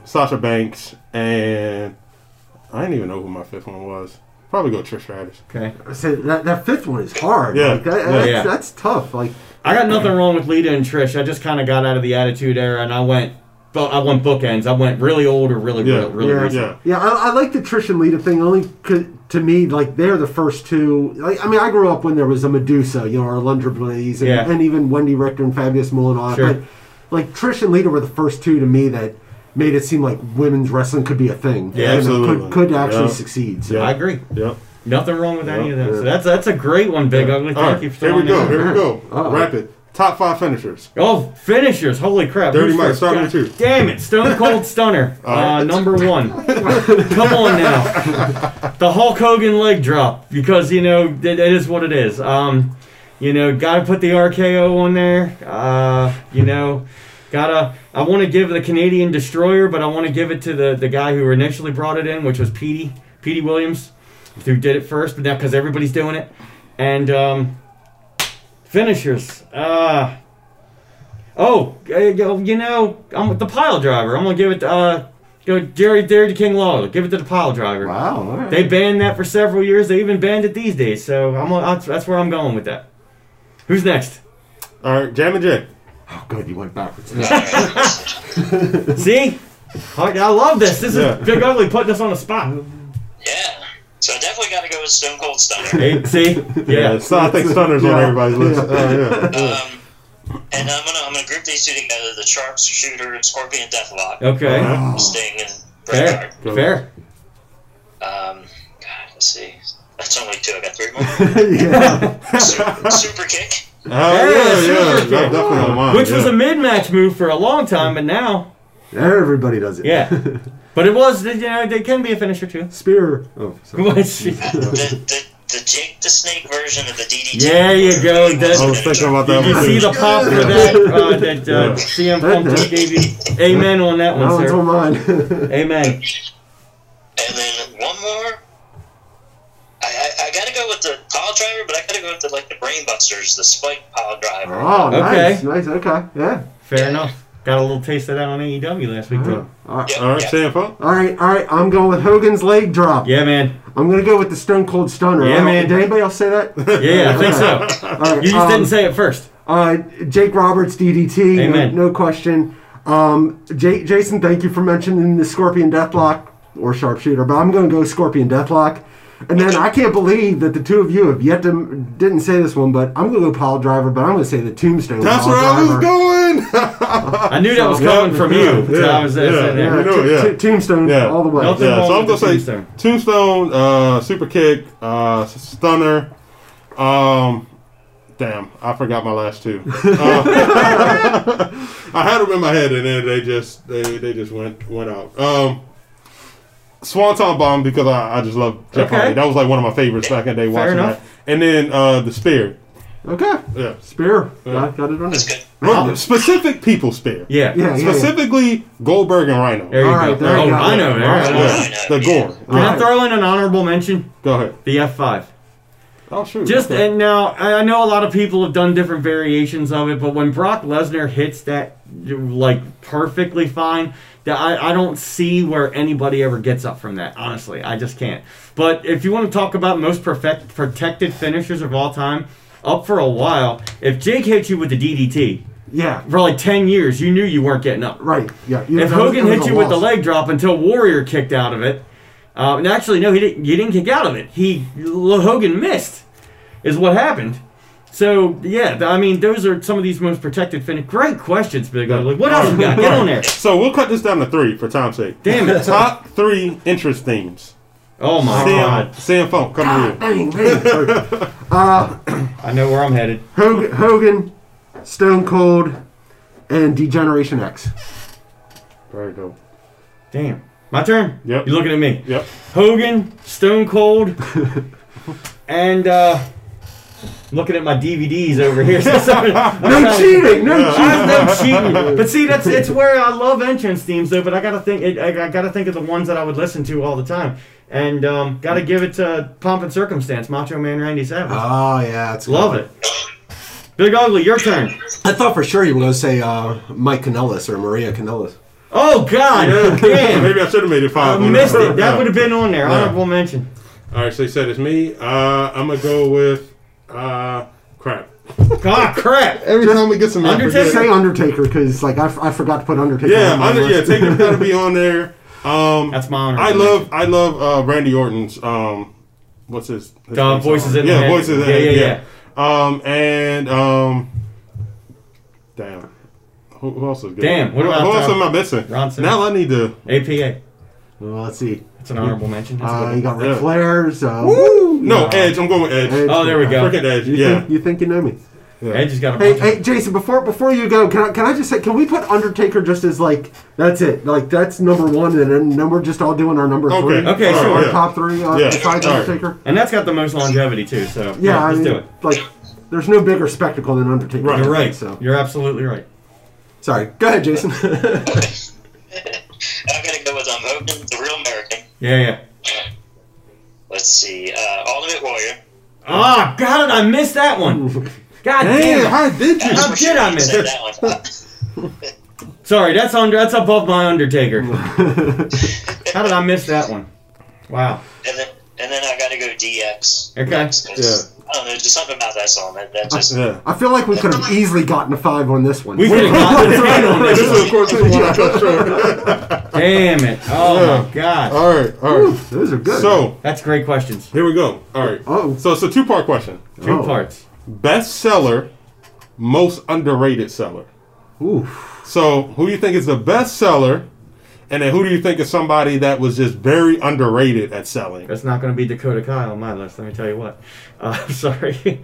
Sasha Banks, and I didn't even know who my fifth one was. Probably go Trish Stratus. Okay, I said that fifth one is hard. Yeah, that's tough. Like I got nothing wrong with Lita and Trish. I just kind of got out of the Attitude Era, and I went. But I went bookends. I went really old or really recent. Yeah. I like the Trish and Lita thing only because, to me, like, they're the first two. Like, I mean, I grew up when there was a Medusa, or a Alundra Blaze, and even Wendy Richter and Fabulous Moolah. Sure. But, like, Trish and Lita were the first two to me that made it seem like women's wrestling could be a thing. Yeah, absolutely. Could actually succeed. So. Yeah. I agree. Yep. Nothing wrong with any of that. Yeah. So that's a great one, Big Ugly. Thank you for throwing that. Here we go. Uh-oh. Rapid. Top five finishers. Oh, finishers. Holy crap. Dirty Mike, starting with two. Damn it. Stone Cold Stunner. Number one. Come on now. The Hulk Hogan leg drop because, it is what it is. Got to put the RKO on there. I want to give the Canadian Destroyer, but I want to give it to the guy who initially brought it in, which was Petey Williams, who did it first, but now because everybody's doing it. And, finishers. I'm the pile driver. I'm going to give it to Jerry King Lawler. Give it to the pile driver. Wow. All right. They banned that for several years. They even banned it these days. So that's where I'm going with that. Who's next? All right, Jammin' Jay. Oh, good. You went backwards. See? I love this. This is Big Ugly putting us on the spot. Yeah. So I definitely got to go with Stone Cold Stunner. Hey, see? Yeah. So I think Stunner's on everybody's list. And I'm gonna group these two together: the Sharpshooter and Scorpion Deathlock. Okay. Sting and Bret Hart. Fair. God, let's see. That's only two. I got three more. Super Kick. That definitely on mine. Which was a mid-match move for a long time, but now everybody does it. Yeah, but it was it can be a finisher too. Spear. Oh, sorry. The Jake the Snake version of the DDT. There you go. I was thinking about that. You see the pop for that that CM Funk just gave you. Amen on that one, sir. No, it's on mine. Amen. And then one more. I gotta go with the pile driver, but I gotta go with the Brain Busters, the spike pile driver. Oh, nice, nice, okay, yeah. Fair enough. Got a little taste of that on AEW last week too. All right, Sam Funk. All right. I'm going with Hogan's leg drop. Yeah, man. I'm gonna go with the Stone Cold Stunner. Yeah, man. Did anybody else say that? Yeah, I think so. Right, you just didn't say it first. Jake Roberts DDT. Amen. No question. Jason, thank you for mentioning the Scorpion Deathlock or Sharpshooter, but I'm gonna go Scorpion Deathlock. And then I can't believe that the two of you have yet to didn't say this one, but I'm gonna go pile driver, but I'm gonna say the Tombstone. That's where I was going. I knew that was coming from you. Yeah, I was Tombstone all the way. So I'm gonna say Tombstone, super kick, stunner. Damn, I forgot my last two. I had them in my head, and then they just went out. Swanton Bomb, because I just love Jeff Hardy. That was like one of my favorites back in the day watching that. And then the Spear. Okay. Yeah. Spear. Yeah. Got it on there. Wow. Specific people Spear. Yeah. Specifically Goldberg and Rhino. There you go. There you go. Rhino. The Gore. Can I throw in an honorable mention? Go ahead. The F5. Oh, sure. And now, I know a lot of people have done different variations of it, but when Brock Lesnar hits that, perfectly fine, that I don't see where anybody ever gets up from that. Honestly, I just can't. But if you want to talk about most protected finishers of all time, up for a while, if Jake hit you with the DDT... Yeah. For like 10 years, you knew you weren't getting up. Right, yeah. If Hogan hit you with the leg drop until Warrior kicked out of it... and actually, no, he didn't kick out of it. Hogan missed, is what happened. So, yeah, I mean, those are some of these most protected finishes. Great questions, Big Ugly. What else you got? Get on there. So we'll cut this down to 3 for time's sake. Damn it. Top 3 interest themes. Oh, my God. Sam Funk, come here. I know where I'm headed. Hogan, Stone Cold, and Degeneration X. Very dope. Damn. My turn? Yep. You're looking at me. Yep. Hogan, Stone Cold, and... looking at my DVDs over here. No cheating. But see, it's where I love entrance themes though. But I gotta think. I gotta think of the ones that I would listen to all the time, and gotta give it to Pomp and Circumstance, Macho Man Randy Savage. Oh yeah, it's love it. Big Ugly, your turn. I thought for sure you were gonna say Mike Kanellis or Maria Kanellis. Oh God, damn. Maybe I should have made it 5. I missed it. That would have been on there. Honorable mention. All right, so you said it's me. I'm gonna go with. Crap. God, crap. Every time we get some Undertaker. Say Undertaker, because like I forgot to put Undertaker. Yeah, Undertaker's got to be on there. That's my honor. I love Randy Orton's what's his Voices in the Head. Yeah. Damn. Who else is good? Damn. Who else am I missing? Ronson. Now I need to APA. Well, let's see. It's an honorable mention. You got Ric Flair. Woo! No, Edge. I'm going with Edge. Oh, there we go. Freaking Edge. You think you know me? Yeah. Edge has got. Hey, Jason. Before you go, can I just say? Can we put Undertaker just as like that's it? Like that's number 1, and then we're just all doing our number 3. Okay, sure. Our top 3 besides Undertaker. And that's got the most longevity too. So yeah, let's do it. Like, there's no bigger spectacle than Undertaker. Right. You're right. So you're absolutely right. Sorry. Go ahead, Jason. I'm gonna go with Hogan, the Real American. Yeah. Let's see. Ultimate Warrior. Oh, God, I missed that one. God damn it. How did you? How did I miss that one? Sorry, that's above my Undertaker. How did I miss that one? Wow. And then I gotta go DX. Okay. Yeah. I don't know, just something about that song. I feel like we could have easily gotten a 5 on this one. We could have gotten a 3 on this one. Of course, we want to short. Damn it! Oh my God! All right. Ooh, those are good. So that's great questions. Here we go. All right. Oh. So it's a 2-part question. Two parts. Best seller, most underrated seller. Ooh. So who do you think is the best seller? And then who do you think is somebody that was just very underrated at selling? That's not going to be Dakota Kai on my list, let me tell you what. I'm sorry.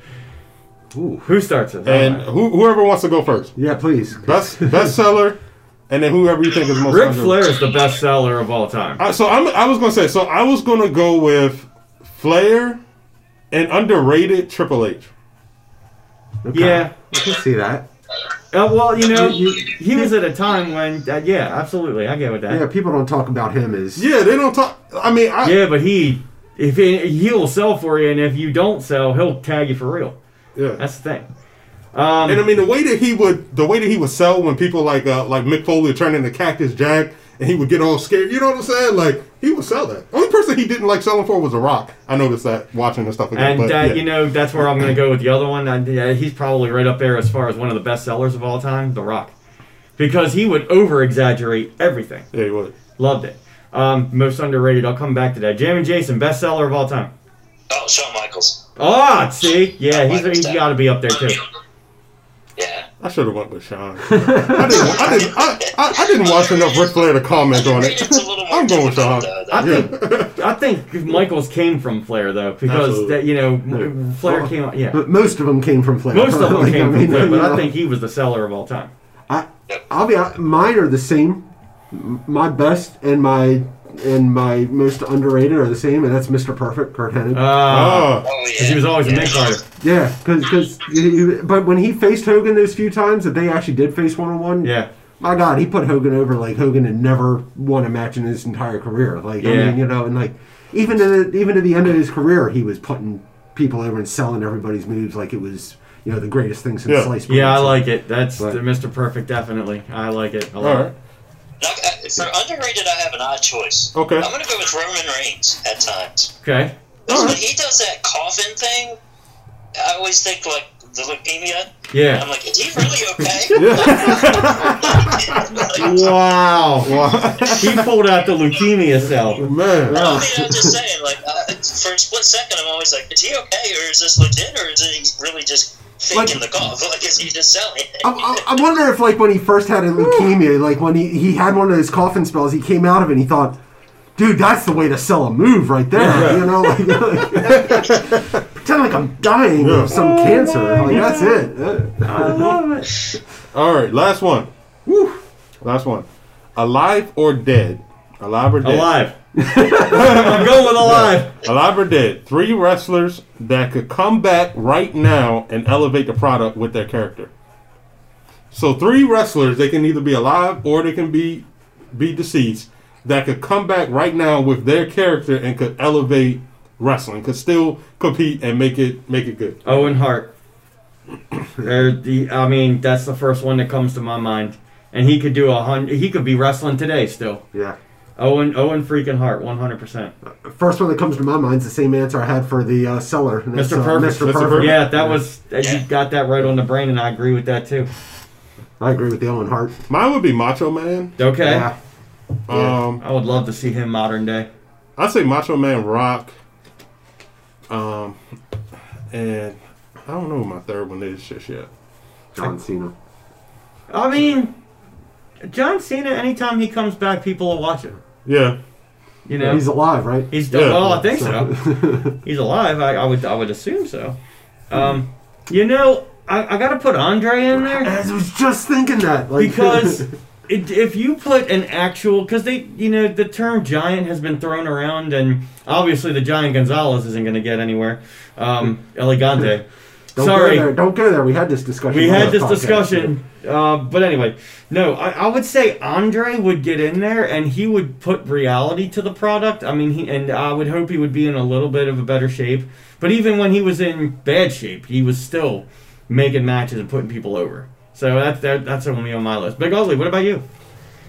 Ooh. Who starts it? And whoever wants to go first. Yeah, please. Best seller, and then whoever you think is most. Ric Flair is the best seller of all time. I was going to go with Flair and underrated Triple H. Okay. Yeah, I can see that. Well, you know, he was at a time when, yeah, absolutely, I get with that. Yeah, people don't talk about him as... Yeah, they don't talk... I mean, yeah, but he'll sell for you, and if you don't sell, he'll tag you for real. Yeah. That's the thing. And I mean, the way that he would sell when people like Mick Foley would turn into Cactus Jack, and he would get all scared, you know what I'm saying? Like, he would sell that. The only person he didn't like selling for was The Rock. I noticed that watching and stuff again. And, yeah. You know, that's where I'm going to go with the other one. He's probably right up there as far as one of the best sellers of all time, The Rock. Because he would over-exaggerate everything. Yeah, he would. Loved it. Most underrated. I'll come back to that. Jammin' Jason, best seller of all time. Oh, Shawn Michaels. Oh, see? Yeah, he's got to be up there, too. Yeah. I should have went with Shawn. I didn't watch enough Ric Flair to comment on it. I'm going with Shawn. I think Michaels came from Flair though, because that, you know, yeah. Flair came. Yeah, but most of them came from Flair. Most of them came from Flair, but I think he was the seller of all time. Mine are the same. My best and my most underrated are the same, and that's Mr. Perfect, Kurt Hennig. He was always a mid-carder. Yeah, but when he faced Hogan those few times that they actually did face one-on-one, yeah, my God, he put Hogan over like Hogan had never won a match in his entire career. Like, yeah. I mean, you know, and like even to the end of his career, he was putting people over and selling everybody's moves like it was, you know, the greatest thing since sliced bread. Yeah, I like it. That's the Mr. Perfect, definitely. I like it a lot. All right. For underrated, I have an odd choice. Okay. I'm going to go with Roman Reigns at times. Okay. Because when he does that coffin thing, I always think, like, the leukemia. Yeah. I'm like, is he really okay? Wow. He pulled out the leukemia cell. Man. No, I mean, I'm just saying, like, for a split second, I'm always like, is he okay, or is this legit, or is he really just... Thinking like, the golf, like, is he just selling it? I wonder if, like, when he first had a leukemia, like, when he had one of those coffin spells, he came out of it and he thought, dude, that's the way to sell a move right there, you know? Like, pretend like I'm dying of some cancer. Like, that's it. I love it. All right, last one. Woo. Last one. Alive or dead? Alive or dead? Alive. I'm going with alive. Yeah. Alive or dead. 3 wrestlers that could come back right now and elevate the product with their character. So 3 wrestlers, they can either be alive or they can be deceased, that could come back right now with their character and could elevate wrestling, could still compete and make it good. Owen Hart. I mean, that's the first one that comes to my mind. And he could do 100. He could be wrestling today still. Yeah. Owen freaking Hart, 100%. First one that comes to my mind is the same answer I had for the seller. Mr. Perfect. Mr. Perfect. Yeah, you got that right on the brain, and I agree with that, too. I agree with the Owen Hart. Mine would be Macho Man. Okay. Yeah. I would love to see him modern day. I'd say Macho Man, Rock, and I don't know what my third one is just yet. John Cena. I mean, John Cena, anytime he comes back, people will watch him. Yeah, you know, he's alive, right? He's well, I think so. He's alive. I would assume so. You know, I got to put Andre in there. I was just thinking that, like, because if you put an actual, because they, you know, the term giant has been thrown around, and obviously the giant Gonzalez isn't going to get anywhere. Elegante. Don't go there. We had this discussion. But anyway, no, I would say Andre would get in there and he would put reality to the product. I mean, and I would hope he would be in a little bit of a better shape. But even when he was in bad shape, he was still making matches and putting people over. So that's going to be on my list. Big Ugly, what about you?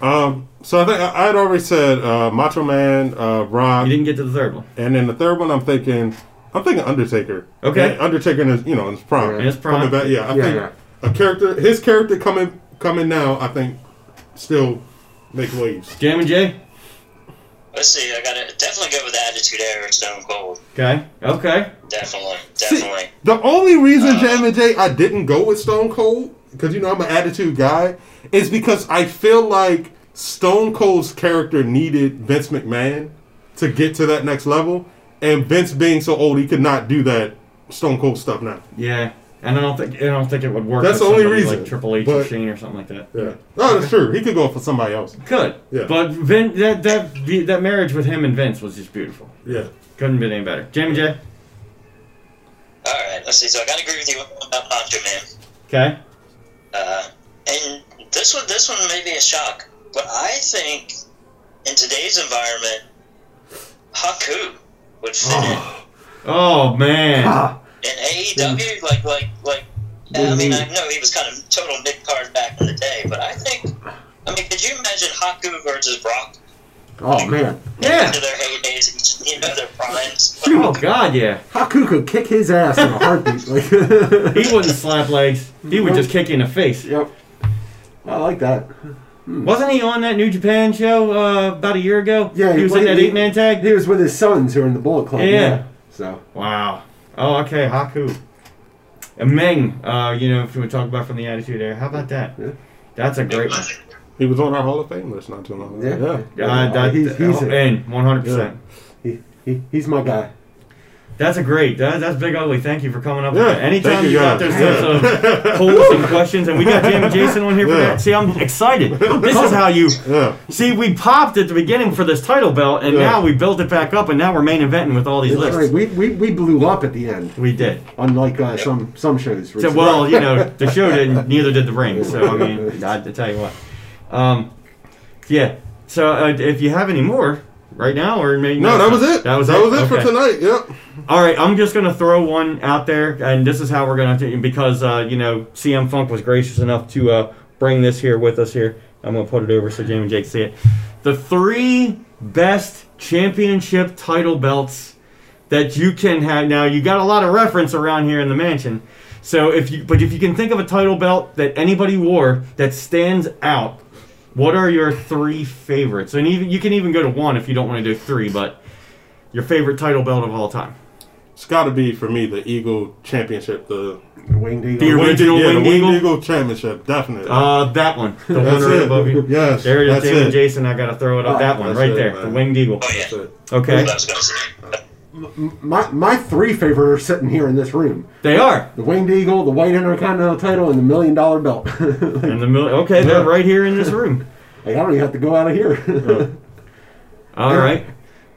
So I think I had already said Macho Man, Rock. You didn't get to the third one. And then the third one, I'm thinking Undertaker. Okay. And Undertaker in his, you know, in his prime. Yeah. In his prime. Coming back, I think a character, his character coming now, I think still make waves. Jammin' Jay? Let's see. I got to definitely go with the Attitude Era and Stone Cold. Okay. Definitely. See, the only reason, Jammin' Jay, I didn't go with Stone Cold, because, you know, I'm an Attitude guy, is because I feel like Stone Cold's character needed Vince McMahon to get to that next level. And Vince being so old, he could not do that Stone Cold stuff now. Yeah. And I don't think it would work. That's the only reason, like Triple H or Shane or something like that. Yeah, no, that's true. He could go for somebody else. Could. Yeah. But Vince, that marriage with him and Vince was just beautiful. Yeah. Couldn't have been any better. Jammin' Jay. All right. Let's see. So I gotta agree with you about Macho Man. Okay. And this one may be a shock, but I think in today's environment, Haku would fit in. Oh man. In AEW, I mean, I know he was kind of total mid-card back in the day, but I mean, could you imagine Haku versus Brock? Oh, man. Yeah. Their heydays, their primes. Oh, God, yeah. Haku could kick his ass in a heartbeat. He wouldn't slap legs. He would just kick you in the face. Yep. I like that. Wasn't he on that New Japan show about a year ago? Yeah. He was in that 8-man tag? He was with his sons who are in the Bullet Club. Yeah. So. Wow. Oh, okay, Haku. Meng, if you want to talk about from the Attitude Era. How about that? Yeah. That's a great one. He was on our Hall of Fame list not too long ago. Yeah. He's in, 100%. Yeah. He's my guy. That's a great. That's Big Ugly. Thank you for coming up with that. Anytime you got there's some polls and questions, and we got Jammin' Jason on here for that. See, I'm excited. This is how you... Yeah. See, we popped at the beginning for this title belt, and now we built it back up, and now we're main eventing with all these lists. Right. We blew up at the end. We did. Unlike some shows. So, well, the show didn't, neither did the ring. So, I mean, I have to tell you what. So, if you have any more... Right now, or maybe no? That was it. That was it for tonight. Yep. All right, I'm just gonna throw one out there, and this is how we're gonna because CM Funk was gracious enough to bring this here with us here. I'm gonna put it over so Jamie and Jake see it. The 3 best championship title belts that you can have. Now you got a lot of reference around here in the mansion, so if you can think of a title belt that anybody wore that stands out. What are your 3 favorites? And you can even go to 1 if you don't want to do 3, but your favorite title belt of all time. It's got to be, for me, the Eagle Championship, the Winged Eagle. The original Winged Eagle Championship, definitely. That one. The winner above you. Yes, there it is, Jammin' Jason. I got to throw it up. That one right there, man. The Winged Eagle. Oh, yeah. That's it. Okay. My 3 favorite are sitting here in this room. They are. The Winged Eagle, the White Intercontinental title, and the $1 million belt. And they're right here in this room. I don't even have to go out of here. All right.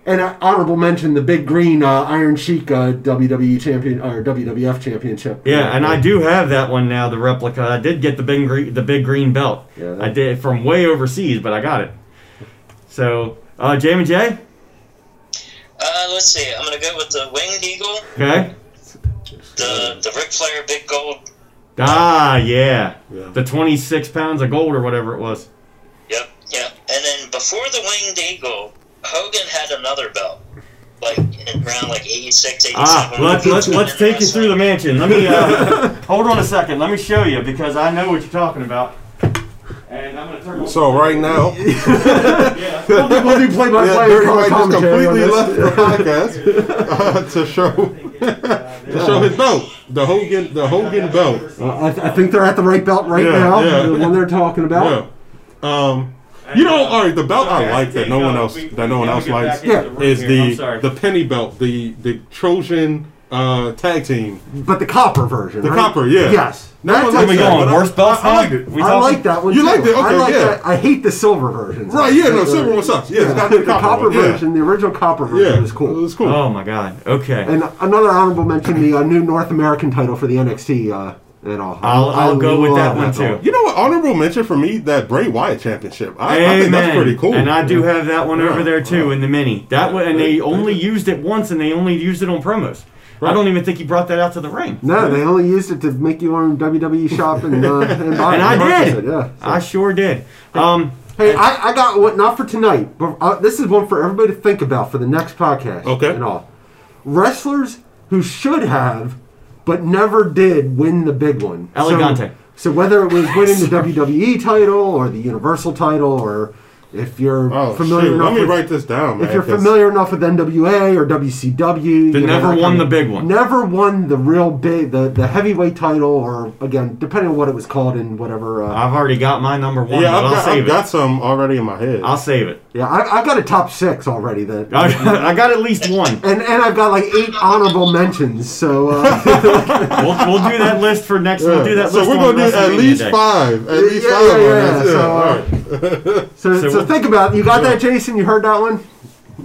And honorable mention, the big green Iron Sheik WWE champion or WWF championship. Yeah, and I do have that one now, the replica. I did get the big green belt. Yeah, I did from way overseas, but I got it. So, Jammin' Jay? Let's see. I'm gonna go with the Winged Eagle. Okay. The Ric Flair Big Gold. Ah, yeah. The 26 pounds of gold or whatever it was. Yep. And then before the Winged Eagle, Hogan had another belt, around 86, 87. Let's take you through the mansion. Let me hold on a second. Let me show you because I know what you're talking about. And I'm gonna turn so right now, we'll be play by play. Dirty Mike just completely left the podcast to show his belt, the Hogan belt. I think they're at the right belt right now, the one they're talking about. Yeah. All right, the belt that no one else likes is the penny belt, the Trojan. Tag team. But the copper version, right? The copper, yeah. Yes. Now we're going worst belt. I like that one, too. You liked it? Okay, that. I hate the silver version. Right, silver one sucks. Yeah, the copper version, the original copper version was cool. It was cool. Oh, my God. Okay. And another honorable mention, the new North American title for the NXT at all. I'll go with that one, too. You know what? Honorable mention for me, that Bray Wyatt championship. I think that's pretty cool. And I do have that one over there, too, in the mini. That one, and they only used it once, and they only used it on promos. I don't even think he brought that out to the ring. No, they only used it to make you on WWE shop and buy it. And I did. I sure did. Hey, I got one, not for tonight, but this is one for everybody to think about for the next podcast. Okay. And all. Wrestlers who should have, but never did, win the big one. Elegante. So whether it was winning the WWE title or the Universal title or If you're familiar enough with NWA or WCW, they never won the big one. Never won the real big, the heavyweight title, or again, depending on what it was called in whatever. I've already got my number one. Yeah, I've got some already in my head. I'll save it. Yeah, I got a top six already. I got at least one, and I've got like 8 honorable mentions. So we'll do that list for next. Yeah. We'll do that. So list we're gonna do at least five. At least five. Yeah. So think about it. You got that, Jason? You heard that one?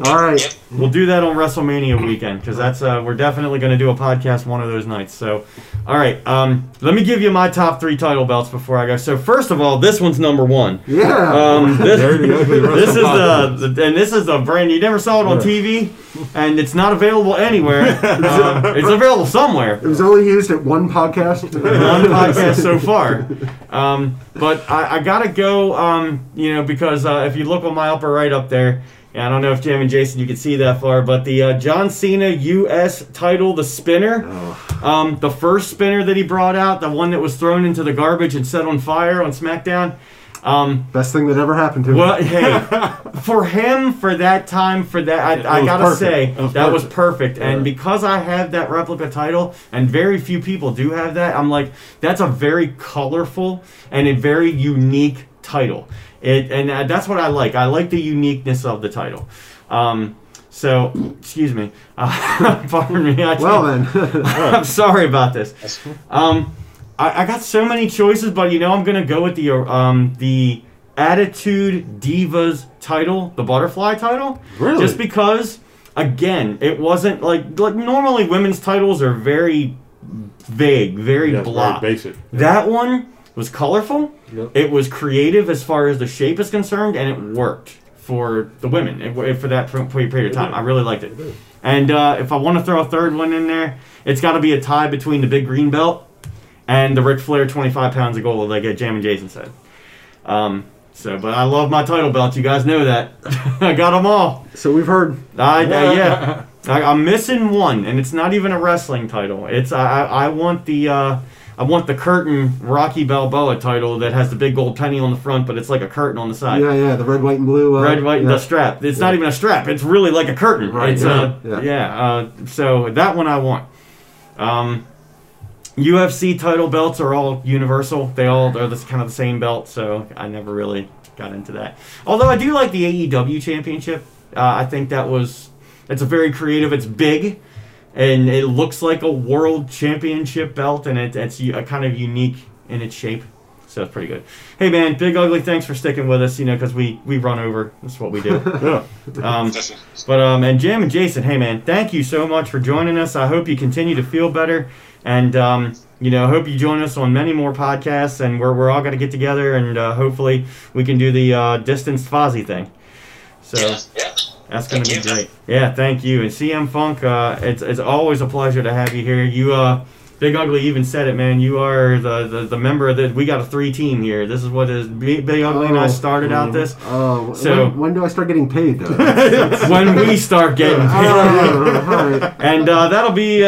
All right. Yep. We'll do that on WrestleMania weekend because that's we're definitely going to do a podcast one of those nights. So, all right. Let me give you my top 3 title belts before I go. So, first of all, this one's number 1. Yeah. This is a brand you never saw it on TV, and it's not available anywhere. It's available somewhere. It was only used at one podcast. One podcast so far. But I gotta go. Because if you look on my upper right up there. I don't know if Jam and Jason, you can see that far, but the John Cena U.S. title, the spinner, the first spinner that he brought out, the one that was thrown into the garbage and set on fire on SmackDown. Best thing that ever happened to him. Well, hey, for him, for that time, for that, I gotta say, that was perfect. And because I have that replica title, and very few people do have that, I'm like, that's a very colorful and a very unique title. And that's what I like. I like the uniqueness of the title. Excuse me. Pardon me. I'm sorry about this. I got so many choices, but I'm going to go with the Attitude Divas title, the butterfly title. Really? Just because, again, it wasn't like normally women's titles are very vague, very blah. Very basic. Yeah. That one was colorful. Yep. It was creative as far as the shape is concerned, and it worked for the women for that period of time. I really liked it. And if I want to throw a third one in there, it's got to be a tie between the big green belt and the Ric Flair 25 pounds of gold, like Jammin' Jason said. But I love my title belts. You guys know that. I got them all. So we've heard. I'm missing one, and it's not even a wrestling title. It's I want the. I want the curtain Rocky Balboa title that has the big gold penny on the front, but it's like a curtain on the side. Yeah, the red, white, and blue. The strap. It's not even a strap. It's really like a curtain. Right. It's, so that one I want. UFC title belts are all universal. They all are kind of the same belt, so I never really got into that. Although I do like the AEW Championship. I think it's a very creative. It's big. And it looks like a world championship belt, and it's kind of unique in its shape. So it's pretty good. Hey, man, Big Ugly, thanks for sticking with us, because we run over. That's what we do. And Jam and Jason, hey, man, thank you so much for joining us. I hope you continue to feel better. And, hope you join us on many more podcasts. And we're all going to get together, and hopefully we can do the distanced Fozzie thing. So. Yeah. That's going to be great. Yeah, thank you. And CM Funk, it's always a pleasure to have you here. You, Big Ugly even said it, man. You are the member of the. We got a 3 team here. This is what is Big Ugly and I started out this. Oh, so when do I start getting paid, though? When we start getting paid. Right. And that'll be,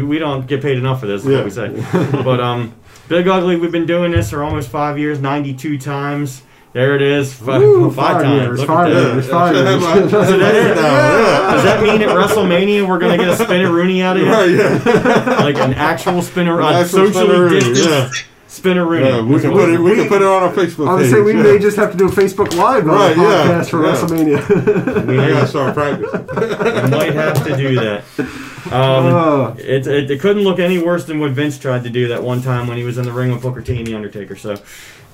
we don't get paid enough for this, is what we say. But Big Ugly, we've been doing this for almost 5 years, 92 times. There it is. Five times. Look at that. Does that mean at WrestleMania we're going to get a spinner-rooney out of here? Right, yeah. Like an actual spinner, socially distanced spinner-rooney. Yeah, we can put it on our Facebook page. I would say we may just have to do a Facebook Live podcast for WrestleMania. We got to start practicing. We might have to do that. It couldn't look any worse than what Vince tried to do that one time when he was in the ring with Booker T and The Undertaker, so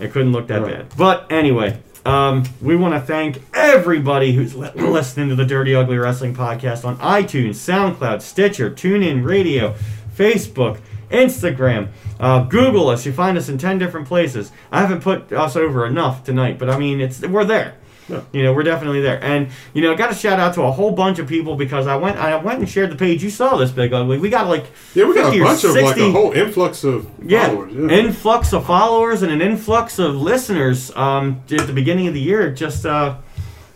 it couldn't look that bad. But anyway, we want to thank everybody who's listening to the Dirty Ugly Wrestling Podcast on iTunes, SoundCloud, Stitcher, TuneIn Radio, Facebook, Instagram. Google us. You find us in 10 different places. I haven't put us over enough tonight, but I mean, we're there. Yeah. We're definitely there. And, I got to shout out to a whole bunch of people because I went and shared the page. You saw this, Big Ugly. We got like 50 or 60, a whole influx of followers. Yeah, influx of followers and an influx of listeners at the beginning of the year. Just, and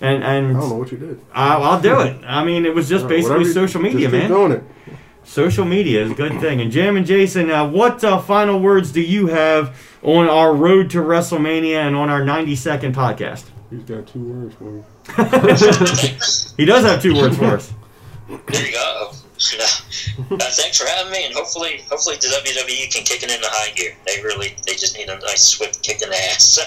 I don't know what you did. I'll do it. I mean, it was just basically social media, man. Just keep doing it. Social media is a good thing. And Jammin' Jason, what final words do you have on our road to WrestleMania and on our 90-second podcast? He's got 2 words for me. He does have 2 words for us. There you go. Thanks for having me, and hopefully the WWE can kick it in the high gear. They just need a nice swift kick in the ass.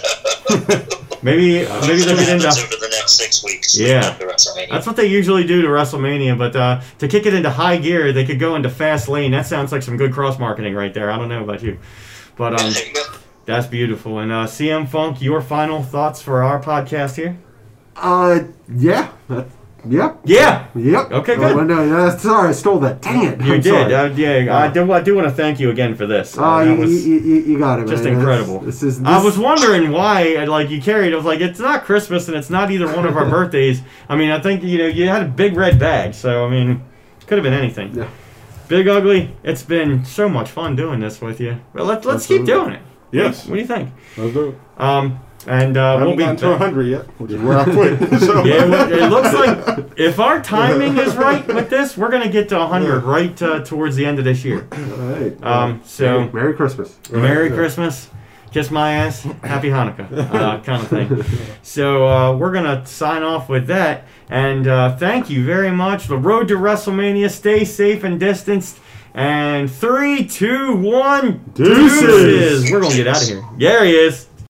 maybe they'll get into over the next 6 weeks. Yeah, that's what they usually do to WrestleMania. But to kick it into high gear, they could go into Fastlane. That sounds like some good cross marketing right there. I don't know about you, but that's beautiful. And CM Funk, your final thoughts for our podcast here? Yeah. Yep. Okay, good. Oh, no, sorry, I stole that. Dang it. You did. I do want to thank you again for this. You got it, man. Just incredible. This is I was wondering why, like, you carried. I was like, it's not Christmas and it's not either one of our birthdays. I mean, I think, you had a big red bag, so, I mean, it could have been anything. Yeah. Big Ugly, it's been so much fun doing this with you. But let's keep doing it. Yes. What do you think? Let's do it. And we'll be to 100 yet, which is where I quit. So. Yeah, it looks like if our timing is right with this, we're gonna get to 100 right towards the end of this year. All right. So Merry Christmas. Merry Christmas. Kiss my ass. Happy Hanukkah. Kind of thing. So we're gonna sign off with that. And thank you very much. The road to WrestleMania. Stay safe and distanced. And 3, 2, 1. Deuces. We're gonna get out of here. There he is.